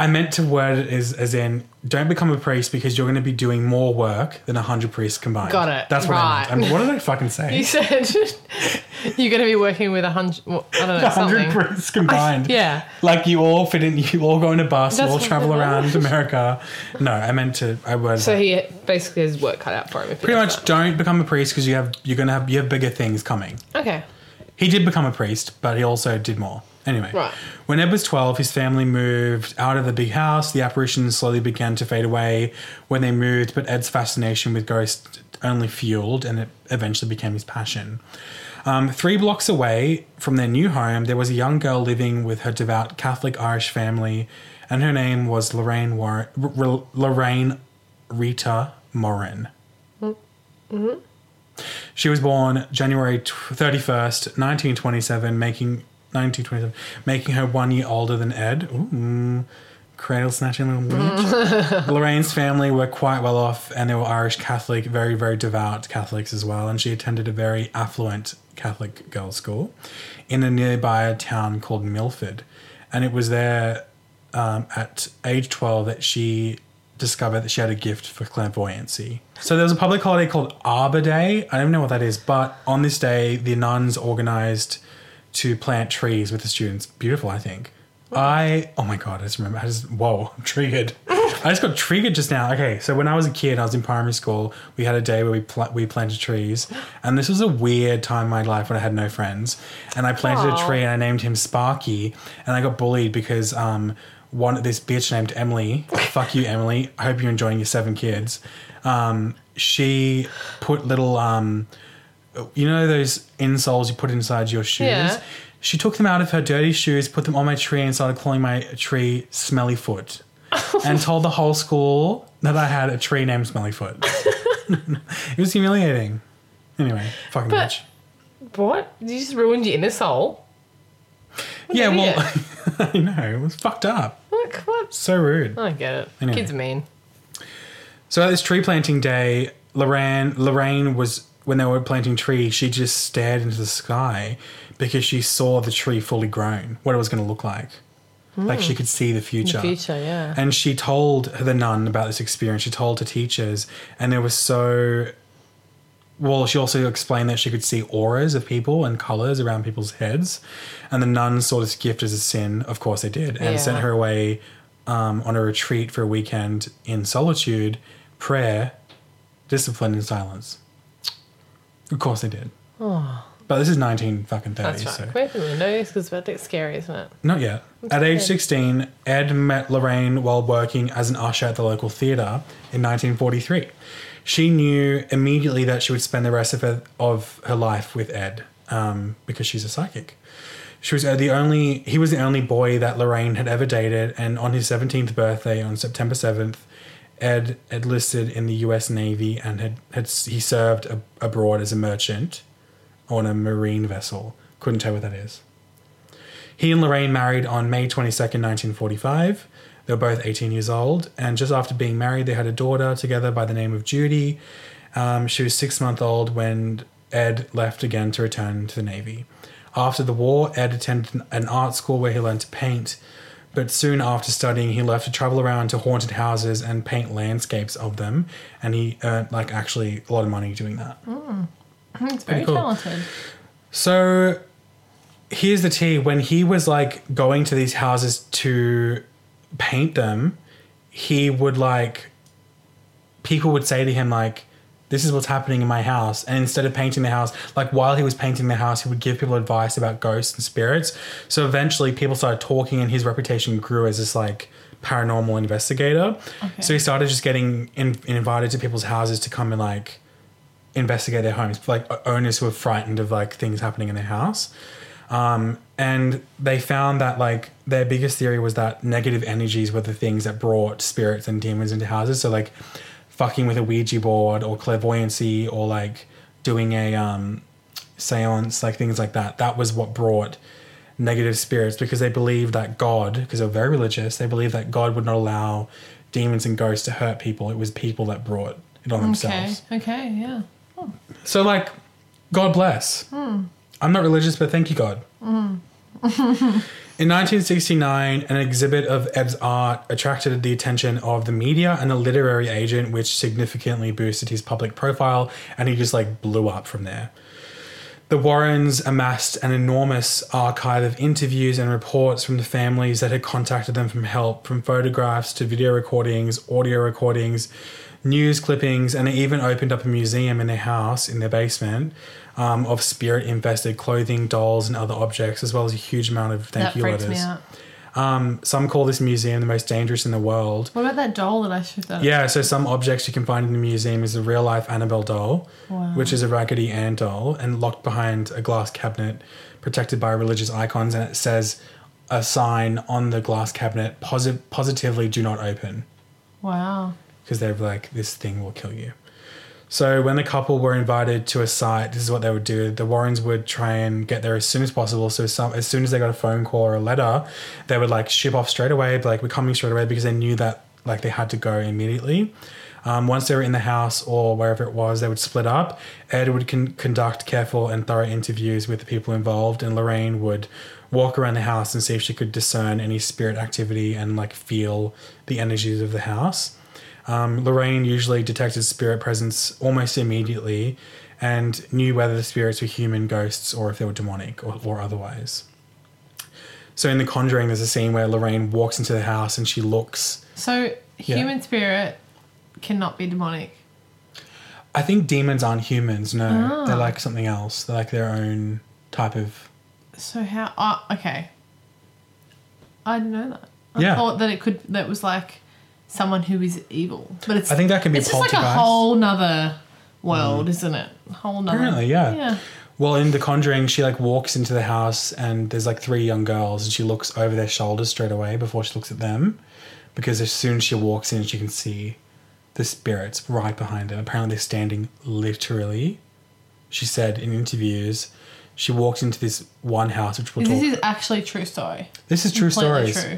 I meant to word it as in, don't become a priest because you're going to be doing more work than 100 priests combined. Got it. That's what I meant. What did I fucking say? You said you're going to be working with 100, well, I don't know, 100 priests combined. Yeah. Like you all fit in, you all go in a bus, you all travel around America. No, I worded it. So he basically has work cut out for him. Pretty much don't become a priest because you're going to have bigger things coming. Okay. He did become a priest, but he also did more. Anyway, right. When Ed was 12, his family moved out of the big house. The apparitions slowly began to fade away when they moved, but Ed's fascination with ghosts only fueled, and it eventually became his passion. 3 blocks away from their new home, there was a young girl living with her devout Catholic Irish family, and her name was Lorraine Rita Morin. Mm-hmm. She was born January 31st, 1927, making her 1 year older than Ed. Ooh, cradle snatching little bitch. Lorraine's family were quite well off, and they were Irish Catholic, very, very devout Catholics as well, and she attended a very affluent Catholic girls' school in a nearby town called Milford. And it was there at age 12 that she discovered that she had a gift for clairvoyancy. So there was a public holiday called Arbor Day. I don't know what that is, but on this day, the nuns organised to plant trees with the students. Beautiful, I think. Oh my God, I just remember. Whoa, I'm triggered. I just got triggered just now. Okay, so when I was a kid, I was in primary school. We had a day where we planted trees. And this was a weird time in my life when I had no friends. And I planted a tree and I named him Sparky. And I got bullied because this bitch named Emily. Fuck you, Emily. I hope you're enjoying your 7 kids. She put little, you know those insoles you put inside your shoes? Yeah. She took them out of her dirty shoes, put them on my tree, and started calling my tree Smellyfoot, and told the whole school that I had a tree named Smellyfoot. It was humiliating. Anyway, fucking bitch. What? You just ruined your inner soul. Yeah, well, I know. It was fucked up. Look, what? So rude. I don't get it. Anyway. Kids are mean. So at this tree planting day, Lorraine was, when they were planting trees, she just stared into the sky because she saw the tree fully grown, what it was going to look like. Like she could see the future. The future, yeah. And she told the nun about this experience. She told her teachers, and they were so... Well, she also explained that she could see auras of people and colours around people's heads, and the nuns saw this gift as a sin. Of course they did, and sent her away on a retreat for a weekend in solitude, prayer, discipline and silence. Of course they did. Oh. But this is 1930s. That's right. Wait, we know this because that's scary, isn't it? Not yet. At age 16, Ed met Lorraine while working as an usher at the local theatre in 1943. She knew immediately that she would spend the rest of her life with Ed because she's a psychic. He was the only boy that Lorraine had ever dated, and on his 17th birthday on September 7th, Ed enlisted in the US Navy and he served abroad as a merchant on a marine vessel. Couldn't tell what that is. He and Lorraine married on May 22nd, 1945. They were both 18 years old, and just after being married, they had a daughter together by the name of Judy. She was 6 months old when Ed left again to return to the Navy. After the war, Ed attended an art school where he learned to paint, but soon after studying, he left to travel around to haunted houses and paint landscapes of them, and he earned, actually a lot of money doing that. It's very cool. Talented. So here's the tea. When he was, going to these houses to... paint them, he would people would say to him this is what's happening in my house, and instead of painting the house, while he was painting the house, he would give people advice about ghosts and spirits. So eventually people started talking, and his reputation grew as this paranormal investigator. Okay. So he started just getting invited to people's houses to come and investigate their homes, owners who were frightened of things happening in their house. And they found that their biggest theory was that negative energies were the things that brought spirits and demons into houses. So fucking with a Ouija board or clairvoyancy or doing a seance, things like that. That was what brought negative spirits, because they believed that God, because they were very religious, they believed that God would not allow demons and ghosts to hurt people. It was people that brought it on themselves. Okay, yeah. Oh. So God bless. Hmm. I'm not religious, but thank you, God. Mm. In 1969, an exhibit of Ed's art attracted the attention of the media and a literary agent, which significantly boosted his public profile, and he just blew up from there. The Warrens amassed an enormous archive of interviews and reports from the families that had contacted them for help, from photographs to video recordings, audio recordings, news clippings, and they even opened up a museum in their house, in their basement, of spirit-infested clothing, dolls, and other objects, as well as a huge amount of thank you letters. That freaks me out. Some call this museum the most dangerous in the world. What about that doll that I showed that? Yeah, so some objects you can find in the museum is a real-life Annabelle doll, wow, which is a Raggedy Ann doll, and locked behind a glass cabinet protected by religious icons, and it says a sign on the glass cabinet, positively do not open. Wow. Because they're like, this thing will kill you. So when the couple were invited to a site, this is what they would do. The Warrens would try and get there as soon as possible. So as soon as they got a phone call or a letter, they would like ship off straight away, be like, we're coming straight away, because they knew that like they had to go immediately. Once they were in the house or wherever it was, they would split up. Ed would conduct careful and thorough interviews with the people involved, and Lorraine would walk around the house and see if she could discern any spirit activity and like feel the energies of the house. Lorraine usually detected spirit presence almost immediately and knew whether the spirits were human, ghosts, or if they were demonic or otherwise. So in The Conjuring, there's a scene where Lorraine walks into the house and she looks. So human spirit cannot be demonic. I think demons aren't humans, no. Oh. They're like something else. They're like their own type of... So how... okay. I didn't know that. I thought that it could... That was like... someone who is evil, but it's, I think that can be, it's just like a whole nother world, isn't it? Whole nother. Apparently, yeah. Well, in The Conjuring, she like walks into the house and there's like three young girls, and she looks over their shoulders straight away before she looks at them, because as soon as she walks in, she can see the spirits right behind them. Apparently, they're standing literally. She said in interviews, she walked into this one house, which we'll talk. This is actually true story. This is true stories. True.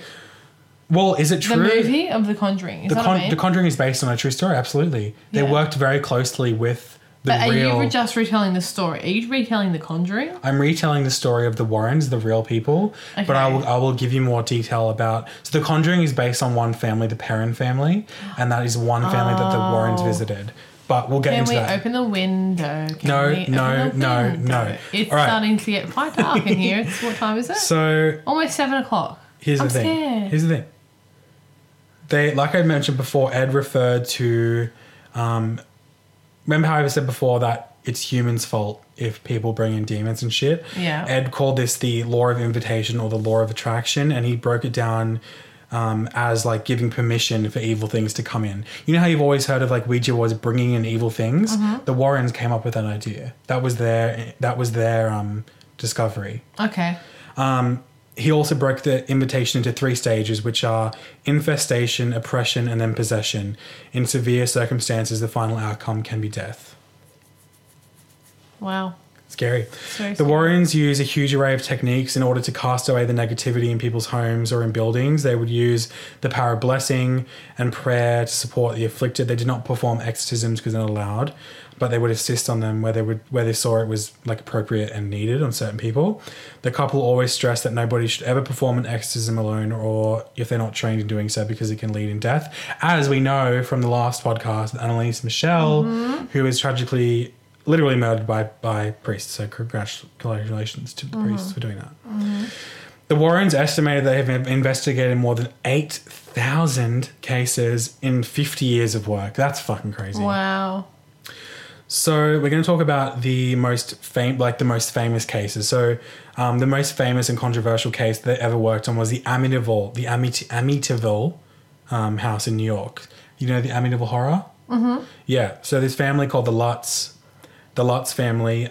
Well, is it true? The movie of The Conjuring. The Conjuring is based on a true story, absolutely. Yeah. They worked very closely with the real... But are you just retelling the story? Are you retelling The Conjuring? I'm retelling the story of the Warrens, the real people, okay. But I will give you more detail about... So The Conjuring is based on one family, the Perron family, and that is one family that the Warrens visited. But we'll get into that. Can we open the window? No. It's starting to get quite dark in here. What time is it? So... Almost 7 o'clock. Here's the thing. They, like I mentioned before, Ed referred to, remember how I said before that it's humans' fault if people bring in demons and shit? Yeah. Ed called this the law of invitation or the law of attraction, and he broke it down as like giving permission for evil things to come in. You know how you've always heard of like Ouija was bringing in evil things? Mm-hmm. The Warrens came up with that idea. That was their discovery. Okay. He also broke the invitation into three stages, which are infestation, oppression, and then possession. In severe circumstances, the final outcome can be death. Wow. Scary. The Warrens use a huge array of techniques in order to cast away the negativity in people's homes or in buildings. They would use the power of blessing and prayer to support the afflicted. They did not perform exorcisms because they're not allowed, but they would assist on them where they saw it was like appropriate and needed on certain people. The couple always stressed that nobody should ever perform an exorcism alone or if they're not trained in doing so, because it can lead in death. As we know from the last podcast with Annalise Michelle, who was tragically, literally murdered by priests. So congratulations to the priests for doing that. Mm-hmm. The Warrens estimated they have investigated more than 8,000 cases in 50 years of work. That's fucking crazy. Wow. So we're going to talk about the most famous cases. So the most famous and controversial case they ever worked on was the Amityville house in New York. You know the Amityville horror? Mm-hmm. Yeah. So this family called the Lutz family,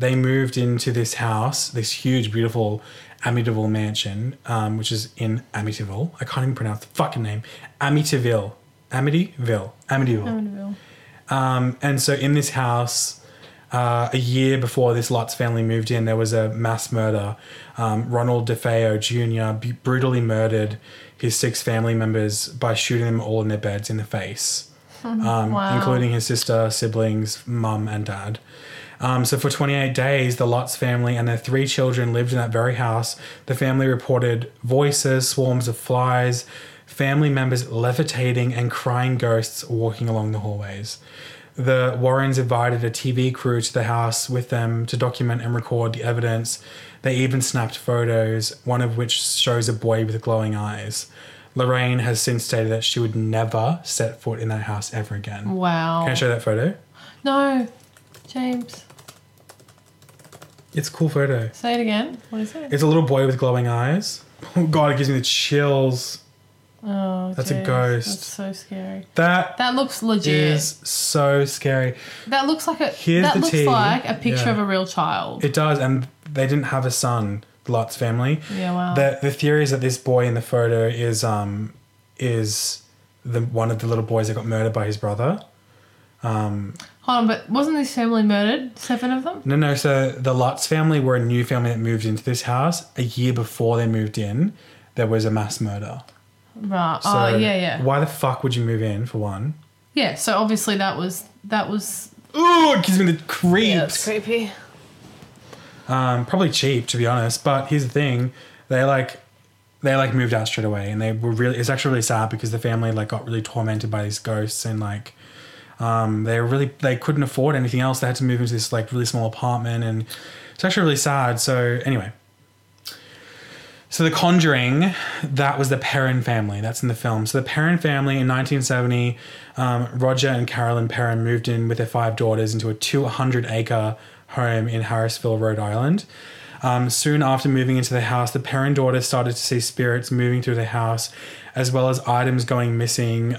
they moved into this house, this huge, beautiful Amityville mansion, which is in Amityville. I can't even pronounce the fucking name. Amityville. And so in this house, a year before this Lutz family moved in, there was a mass murder. Ronald DeFeo Jr. brutally murdered his 6 family members by shooting them all in their beds in the face, including his sister, siblings, mum and dad. So for 28 days, the Lutz family and their 3 children lived in that very house. The family reported voices, swarms of flies, family members levitating and crying ghosts walking along the hallways. The Warrens invited a TV crew to the house with them to document and record the evidence. They even snapped photos, one of which shows a boy with glowing eyes. Lorraine has since stated that she would never set foot in that house ever again. Wow. Can I show that photo? No, James. It's a cool photo. Say it again. What is it? It's a little boy with glowing eyes. Oh, God, it gives me the chills. Oh, that's geez. A ghost. That's so scary. That looks legit. Is so scary. That looks like a like a picture of a real child. It does, and they didn't have a son, the Lutz family. Yeah, wow. The theory is that this boy in the photo is one of the little boys that got murdered by his brother. Hold on, but wasn't this family murdered? 7 of them? No. So the Lutz family were a new family that moved into this house a year before they moved in. There was a mass murder. Right. So why the fuck would you move in, for one? Yeah, so obviously that was ooh, it gives me the creeps. Yeah, it's creepy. Probably cheap, to be honest, but here's the thing, they moved out straight away, and they were really, it's actually really sad because the family got really tormented by these ghosts, and they couldn't afford anything else. They had to move into this really small apartment, and it's actually really sad. So anyway, so The Conjuring, that was the Perron family. That's in the film. So the Perron family in 1970, Roger and Carolyn Perron moved in with their 5 daughters into a 200-acre home in Harrisville, Rhode Island. Soon after moving into the house, the Perron daughters started to see spirits moving through the house, as well as items going missing.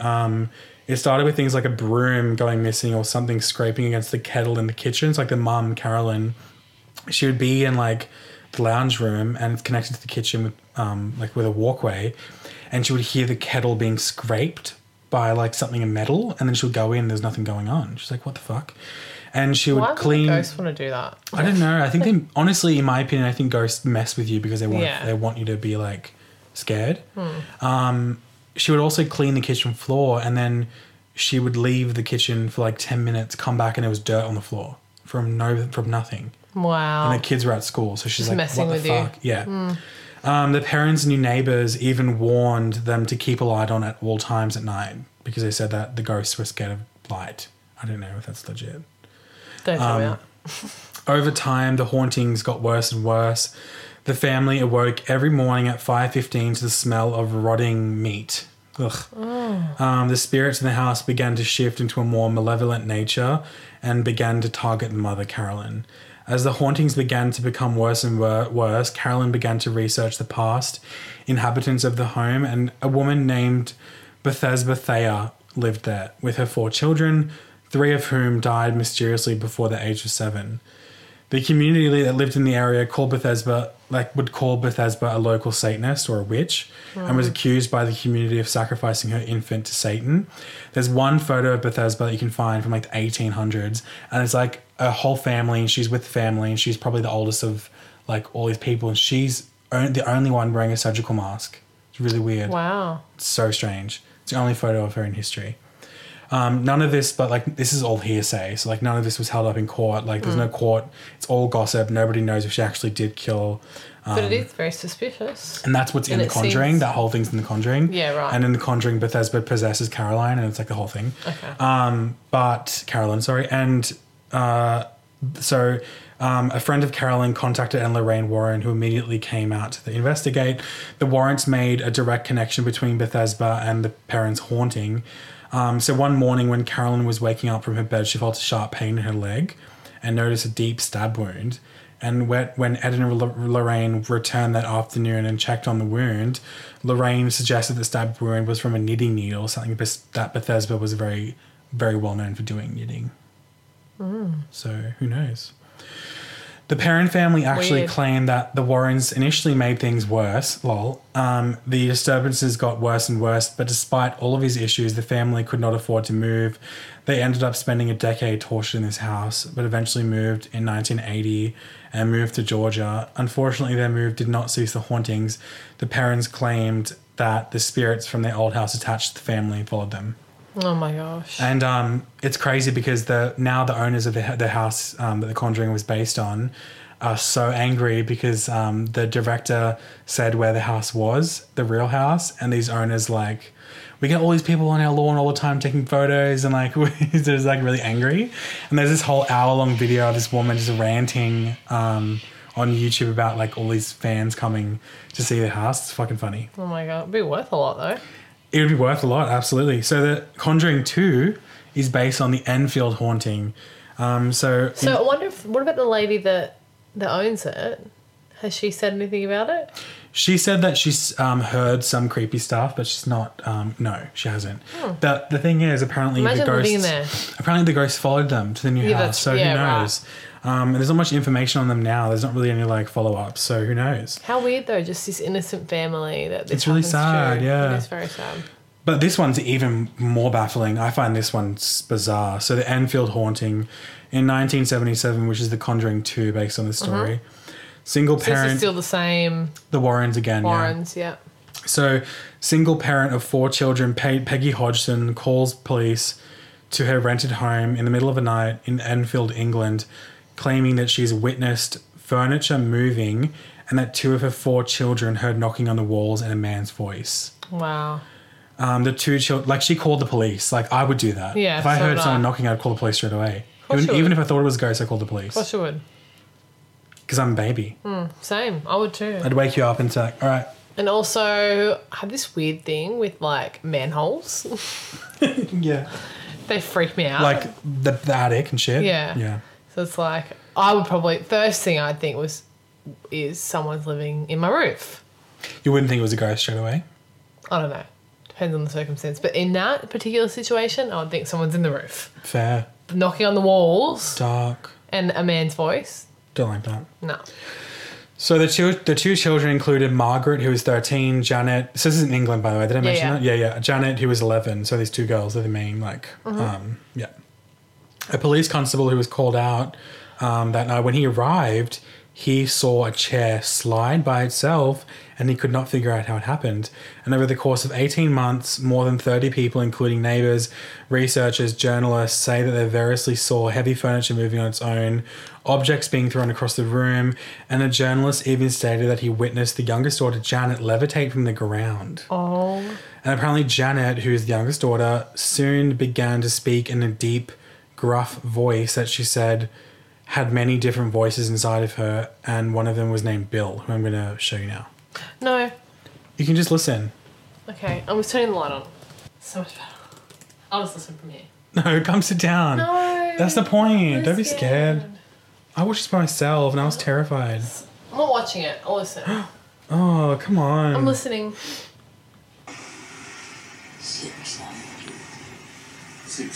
It started with things like a broom going missing or something scraping against the kettle in the kitchen. It's the mum, Carolyn, she would be in lounge room, and it's connected to the kitchen with with a walkway, and she would hear the kettle being scraped by something in metal, and then she would go in, there's nothing going on. She's what the fuck? And she would clean. Why would ghosts want to do that? I don't know. I think they honestly, in my opinion, I think ghosts mess with you because they want you to be scared. She would also clean the kitchen floor, and then she would leave the kitchen for 10 minutes, come back, and there was dirt on the floor from nothing. Wow. And the kids were at school, so she's messing what the with fuck? You. Yeah. Mm. The parents' new neighbours even warned them to keep a light on at all times at night because they said that the ghosts were scared of light. I don't know if that's legit. Don't throw me out. Over time, the hauntings got worse and worse. The family awoke every morning at 5:15 to the smell of rotting meat. Ugh. Oh. The spirits in the house began to shift into a more malevolent nature and began to target Mother Carolyn. As the hauntings began to become worse and worse, Carolyn began to research the past inhabitants of the home, and a woman named Bathsheba Thayer lived there with her 4 children, 3 of whom died mysteriously before the age of 7. The community that lived in the area called Bathsheba, would call Bathsheba a local Satanist or a witch, and was accused by the community of sacrificing her infant to Satan. There's one photo of Bathsheba that you can find from the 1800s, and it's a whole family, and she's with the family, and she's probably the oldest of all these people, and she's the only one wearing a surgical mask. It's really weird. Wow. It's so strange. It's the only photo of her in history. None of this, but this is all hearsay, so none of this was held up in court. There's no court. It's all gossip. Nobody knows if she actually did kill. But it is very suspicious. And that's what's in The Conjuring. That whole thing's in The Conjuring. Yeah, right. And in The Conjuring, Bathsheba possesses Caroline, and it's the whole thing. Okay. Carolyn, sorry. And a friend of Carolyn contacted Ed and Lorraine Warren, who immediately came out to investigate. The warrants made a direct connection between Bathsheba and the parents' haunting. So one morning when Carolyn was waking up from her bed, she felt a sharp pain in her leg and noticed a deep stab wound. And when Ed and Lorraine returned that afternoon and checked on the wound, Lorraine suggested the stab wound was from a knitting needle, something that Bathsheba was very, very well known for doing, knitting. Mm. So who knows? The Perron family actually claimed that the Warrens initially made things worse, lol. The disturbances got worse and worse, but despite all of his issues, the family could not afford to move. They ended up spending a decade tortured in this house, but eventually moved in 1980 and moved to Georgia. Unfortunately, their move did not cease the hauntings. The Perrons claimed that the spirits from their old house attached to the family followed them. Oh my gosh. And it's crazy because the owners of the house that The Conjuring was based on are so angry because the director said where the house was, the real house, and these owners we get all these people on our lawn all the time taking photos, and they're really angry. And there's this whole hour-long video of this woman just ranting on YouTube about like all these fans coming to see their house. It's fucking funny. Oh my God. It'd be worth a lot though. It would be worth a lot, absolutely. So The Conjuring 2 is based on the Enfield haunting. So I wonder if, what about the lady that owns it? Has she said anything about it? She said that she's heard some creepy stuff, but she's not. No, she hasn't. Oh. The thing is, apparently the ghosts followed them to the new house. So who knows? Right. And there's not much information on them now. There's not really any like follow up. So who knows? How weird though, just this innocent family that this. It's really sad. To. Yeah, it's very sad. But this one's even more baffling. I find this one bizarre. So the Enfield haunting in 1977, which is The Conjuring 2, based on the story. Mm-hmm. Single parent. This is still the same. The Warrens again. Warrens, yeah. So, single parent of 4 children, Peggy Hodgson, calls police to her rented home in the middle of the night in Enfield, England, claiming that she's witnessed furniture moving and that 2 of her 4 children heard knocking on the walls and a man's voice. Wow. The 2 children, like she called the police. Like I would do that. Yeah. If I heard someone knocking, I'd call the police straight away. Even if I thought it was ghosts, I called the police. Of course you would. Because I'm a baby. Same. I would too. I'd wake you up and say, like, all right. And also, I have this weird thing with, like, manholes. Yeah. They freak me out. Like the attic and shit. Yeah. Yeah. So it's like, I would probably, first thing I'd think is someone's living in my roof. You wouldn't think it was a ghost straight away? I don't know. Depends on the circumstance. But in that particular situation, I would think someone's in the roof. Fair. Knocking on the walls. Dark. And a man's voice. Don't like that. No. So the two children included Margaret, who was 13, Janet. So this is in England, by the way. Did I mention that? Yeah. Janet, who was 11. So these 2 girls are the main, like, A police constable who was called out that night, when he arrived, he saw a chair slide by itself and he could not figure out how it happened. And over the course of 18 months, more than 30 people, including neighbours, researchers, journalists, say that they variously saw heavy furniture moving on its own, objects being thrown across the room, and a journalist even stated that he witnessed the youngest daughter, Janet, levitate from the ground. Oh. And apparently Janet, who is the youngest daughter, soon began to speak in a deep, gruff voice that she said had many different voices inside of her, and one of them was named Bill, who I'm going to show you now. No. You can just listen. Okay, I'm just turning the light on. So much better. I'll just listen from here. No, come sit down. No. That's the point. Don't be scared. I watched this by myself and I was terrified. I'm not watching it. I'll listen. Oh, come on. I'm listening. Six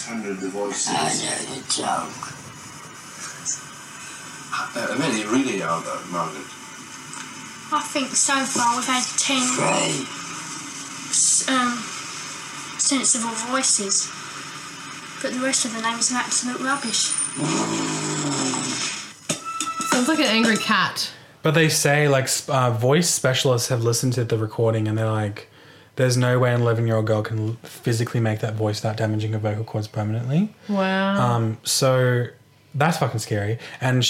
hundred voices. I know the joke. Many really are though, Margaret. I think so far we've had 10 sensible voices, but the rest of the names are absolute rubbish. Sounds like an angry cat. But they say, like, voice specialists have listened to the recording and they're like, there's no way an 11-year-old girl can physically make that voice without damaging her vocal cords permanently. Wow. So that's fucking scary. And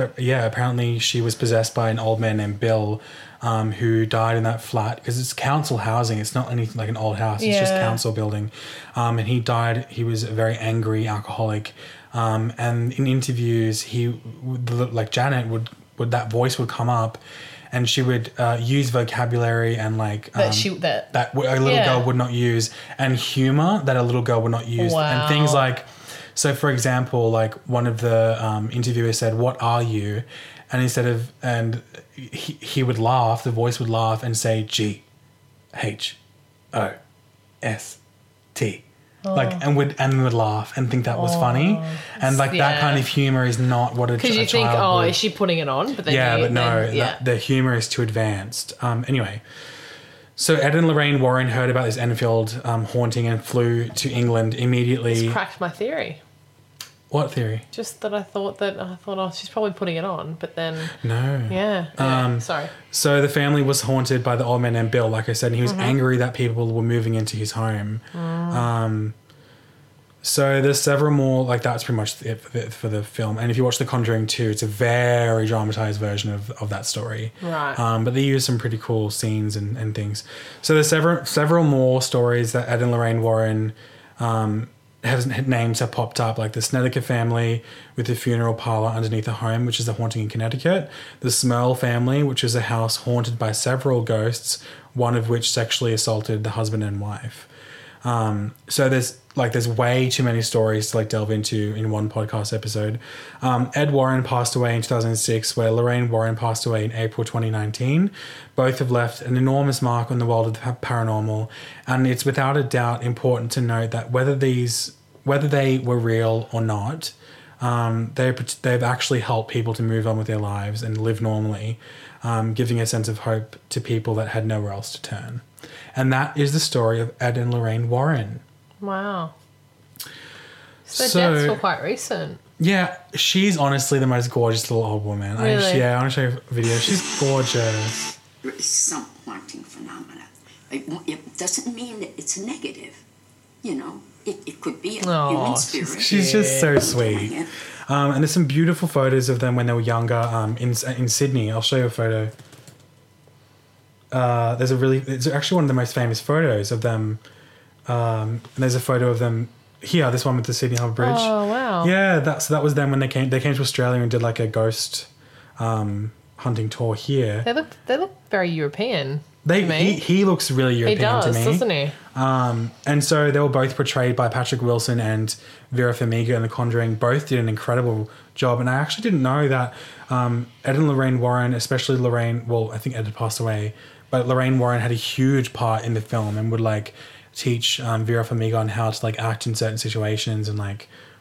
apparently she was possessed by an old man named Bill, who died in that flat because it's council housing. It's not anything like an old house. It's just council building. And he died. He was a very angry alcoholic. And in interviews, Janet would that voice would come up, and she would use vocabulary and that a little girl would not use, and humor that a little girl would not use, and things like. So, for example, like one of the interviewers said, "What are you?" And he would laugh, the voice would laugh and say GHOST. Oh. Like, and would laugh and think that was funny. And like that kind of humor is not what a child would. Because you think, is she putting it on? But then the humor is too advanced. Anyway. So Ed and Lorraine Warren heard about this Enfield haunting and flew to England immediately. This cracked my theory. What theory? Just that I thought, she's probably putting it on, but then... No. Yeah. Sorry. So the family was haunted by the old man named Bill, like I said, and he was angry that people were moving into his home. So there's several more, like that's pretty much it for the film. And if you watch The Conjuring 2, it's a very dramatized version of that story. Right. But they use some pretty cool scenes and things. So there's several more stories that Ed and Lorraine Warren names have popped up, like the Snedeker family with the funeral parlor underneath a home, which is a haunting in Connecticut. The Smurl family, which is a house haunted by several ghosts, one of which sexually assaulted the husband and wife. So there's way too many stories to delve into in one podcast episode. Ed Warren passed away in 2006, where Lorraine Warren passed away in April 2019. Both have left an enormous mark on the world of the paranormal, and it's without a doubt important to note that whether they were real or not, they've actually helped people to move on with their lives and live normally, giving a sense of hope to people that had nowhere else to turn. And that is the story of Ed and Lorraine Warren. Wow. So deaths were quite recent. Yeah, she's honestly the most gorgeous little old woman. Really? I want to show you a video. She's gorgeous. There is some haunting phenomena. It doesn't mean that it's negative. It could be a human spirit. She's just so sweet. And there's some beautiful photos of them when they were younger in Sydney. I'll show you a photo. It's actually one of the most famous photos of them. And there's a photo of them here, this one with the Sydney Harbour Bridge. Oh, wow. Yeah, that was them when they came to Australia and did a ghost hunting tour here. They look very European. He looks really European to me. He does, doesn't he? And so they were both portrayed by Patrick Wilson and Vera Farmiga in The Conjuring. Both did an incredible job, and I actually didn't know that Ed and Lorraine Warren, especially Lorraine, well, I think Ed had passed away, but Lorraine Warren had a huge part in the film and would teach Vera Farmiga on how to act in certain situations and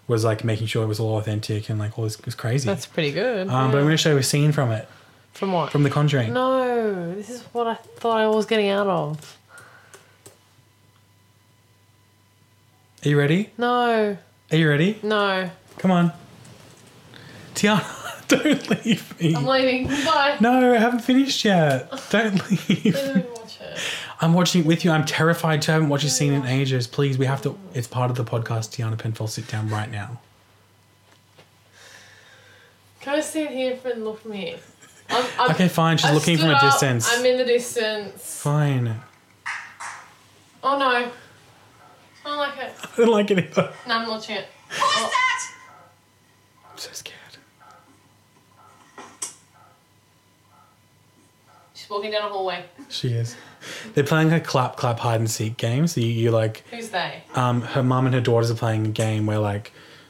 was making sure it was all authentic and all this was crazy. That's pretty good. But I'm going to show you a scene from it. From what? From The Conjuring. No, this is what I thought I was getting out of. Are you ready? No. Are you ready? No. Come on. Tiana, don't leave me. I'm leaving. Bye. No, I haven't finished yet. Don't leave. I didn't watch it. I'm watching it with you. I'm terrified too. I haven't watched a scene in ages. Please, we have to. It's part of the podcast. Tiana Penfold, sit down right now. Can I sit here and look at me? I'm, okay, fine. She's looking from a distance. I'm in the distance. Fine. Oh, no. I don't like it. I don't like it either. No, I'm watching it. What is that? I'm so scared. She's walking down a hallway. She is. They're playing a clap, clap, hide and seek game. So you. Who's they? Her mum and her daughters are playing a game where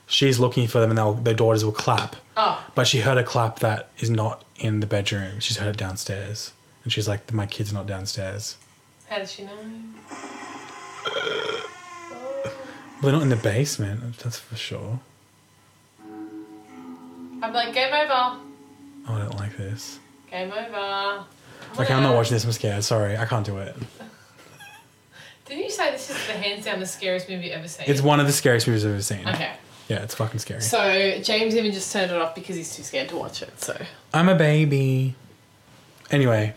she's looking for them and their daughters will clap. Oh. But she heard a clap that is not in the bedroom. She's heard it downstairs. And she's like, my kid's not downstairs. How does she know? They're not in the basement, that's for sure. I'm like, game over. Oh, I don't like this. Game over. Okay, I'm not watching this. I'm scared. Sorry, I can't do it. Didn't you say this is hands down the scariest movie you've ever seen? It's one of the scariest movies I've ever seen. Okay. Yeah, it's fucking scary. So James even just turned it off because he's too scared to watch it. So I'm a baby. Anyway,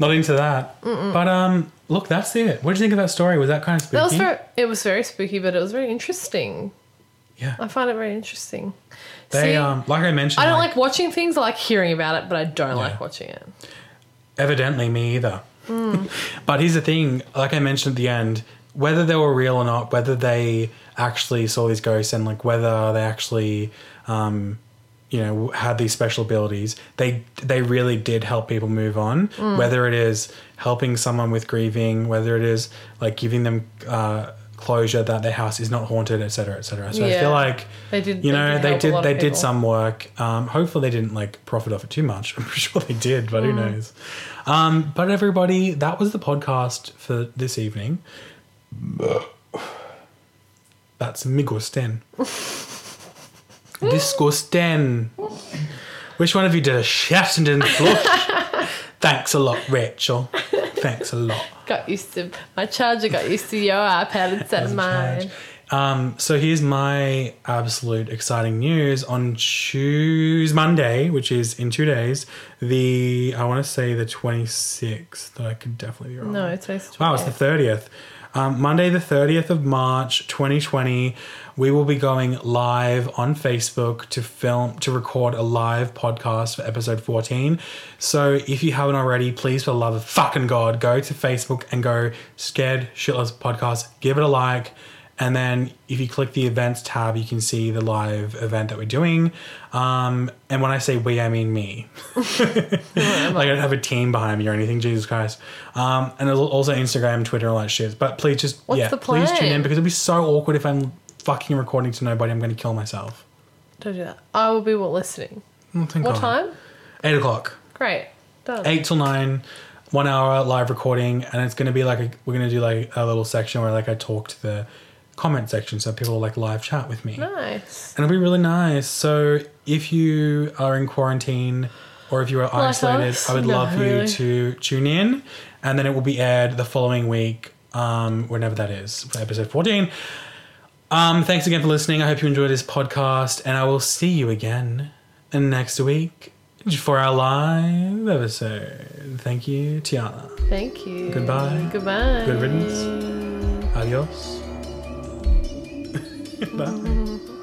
not into that. Mm-mm. But look, that's it. What did you think of that story? Was that kind of spooky? It was very spooky, but it was very interesting. Yeah, I find it very interesting. Like I mentioned, I don't like watching things. I like hearing about it, but I don't like watching it. Evidently, me either. Mm. But here's the thing: like I mentioned at the end, whether they were real or not, whether they actually saw these ghosts and whether they actually had these special abilities, they really did help people move on. Mm. Whether it is helping someone with grieving, whether it is giving them closure that their house is not haunted, etc., etc. So yeah. I feel they did some work. Hopefully they didn't profit off it too much. I'm sure they did, but who knows. But everybody, that was the podcast for this evening. That's Migosten. Disgusten. Which one of you did a shaft and didn't look? Thanks a lot, Rachel. Thanks a lot. My charger got used to your iPad instead of mine. So here's my absolute exciting news. On Monday, which is in 2 days, I want to say the 26th, that I could definitely be wrong. No, it's the 20th. Wow, it's the 30th. Monday the 30th of March 2020, we will be going live on Facebook to record a live podcast for episode 14. So if you haven't already, please, for the love of fucking God, go to Facebook and go Scared Shitless Podcast, give it a like, And then if you click the events tab, you can see the live event that we're doing. And when I say we, I mean me. I don't have a team behind me or anything. Jesus Christ. And also Instagram, Twitter, all that shit. But please just, please tune in, because it'll be so awkward if I'm fucking recording to nobody. I'm going to kill myself. Don't do that. I will be listening. Oh, thank God. What time? 8 o'clock. Great. Done. 8 till 9. 1 hour live recording, and it's going to be like we're going to do like a little section where like I talk to the comment section, so people will like live chat with me. Nice. And it'll be really nice. So if you are in quarantine or if you are isolated, I would love for you to tune in, and then it will be aired the following week, whenever that is, for episode 14. Thanks again for listening. I hope you enjoyed this podcast, and I will see you again next week for our live episode. Thank you, Tiana. Thank you. Goodbye. Goodbye. Good riddance. Adios. Bye.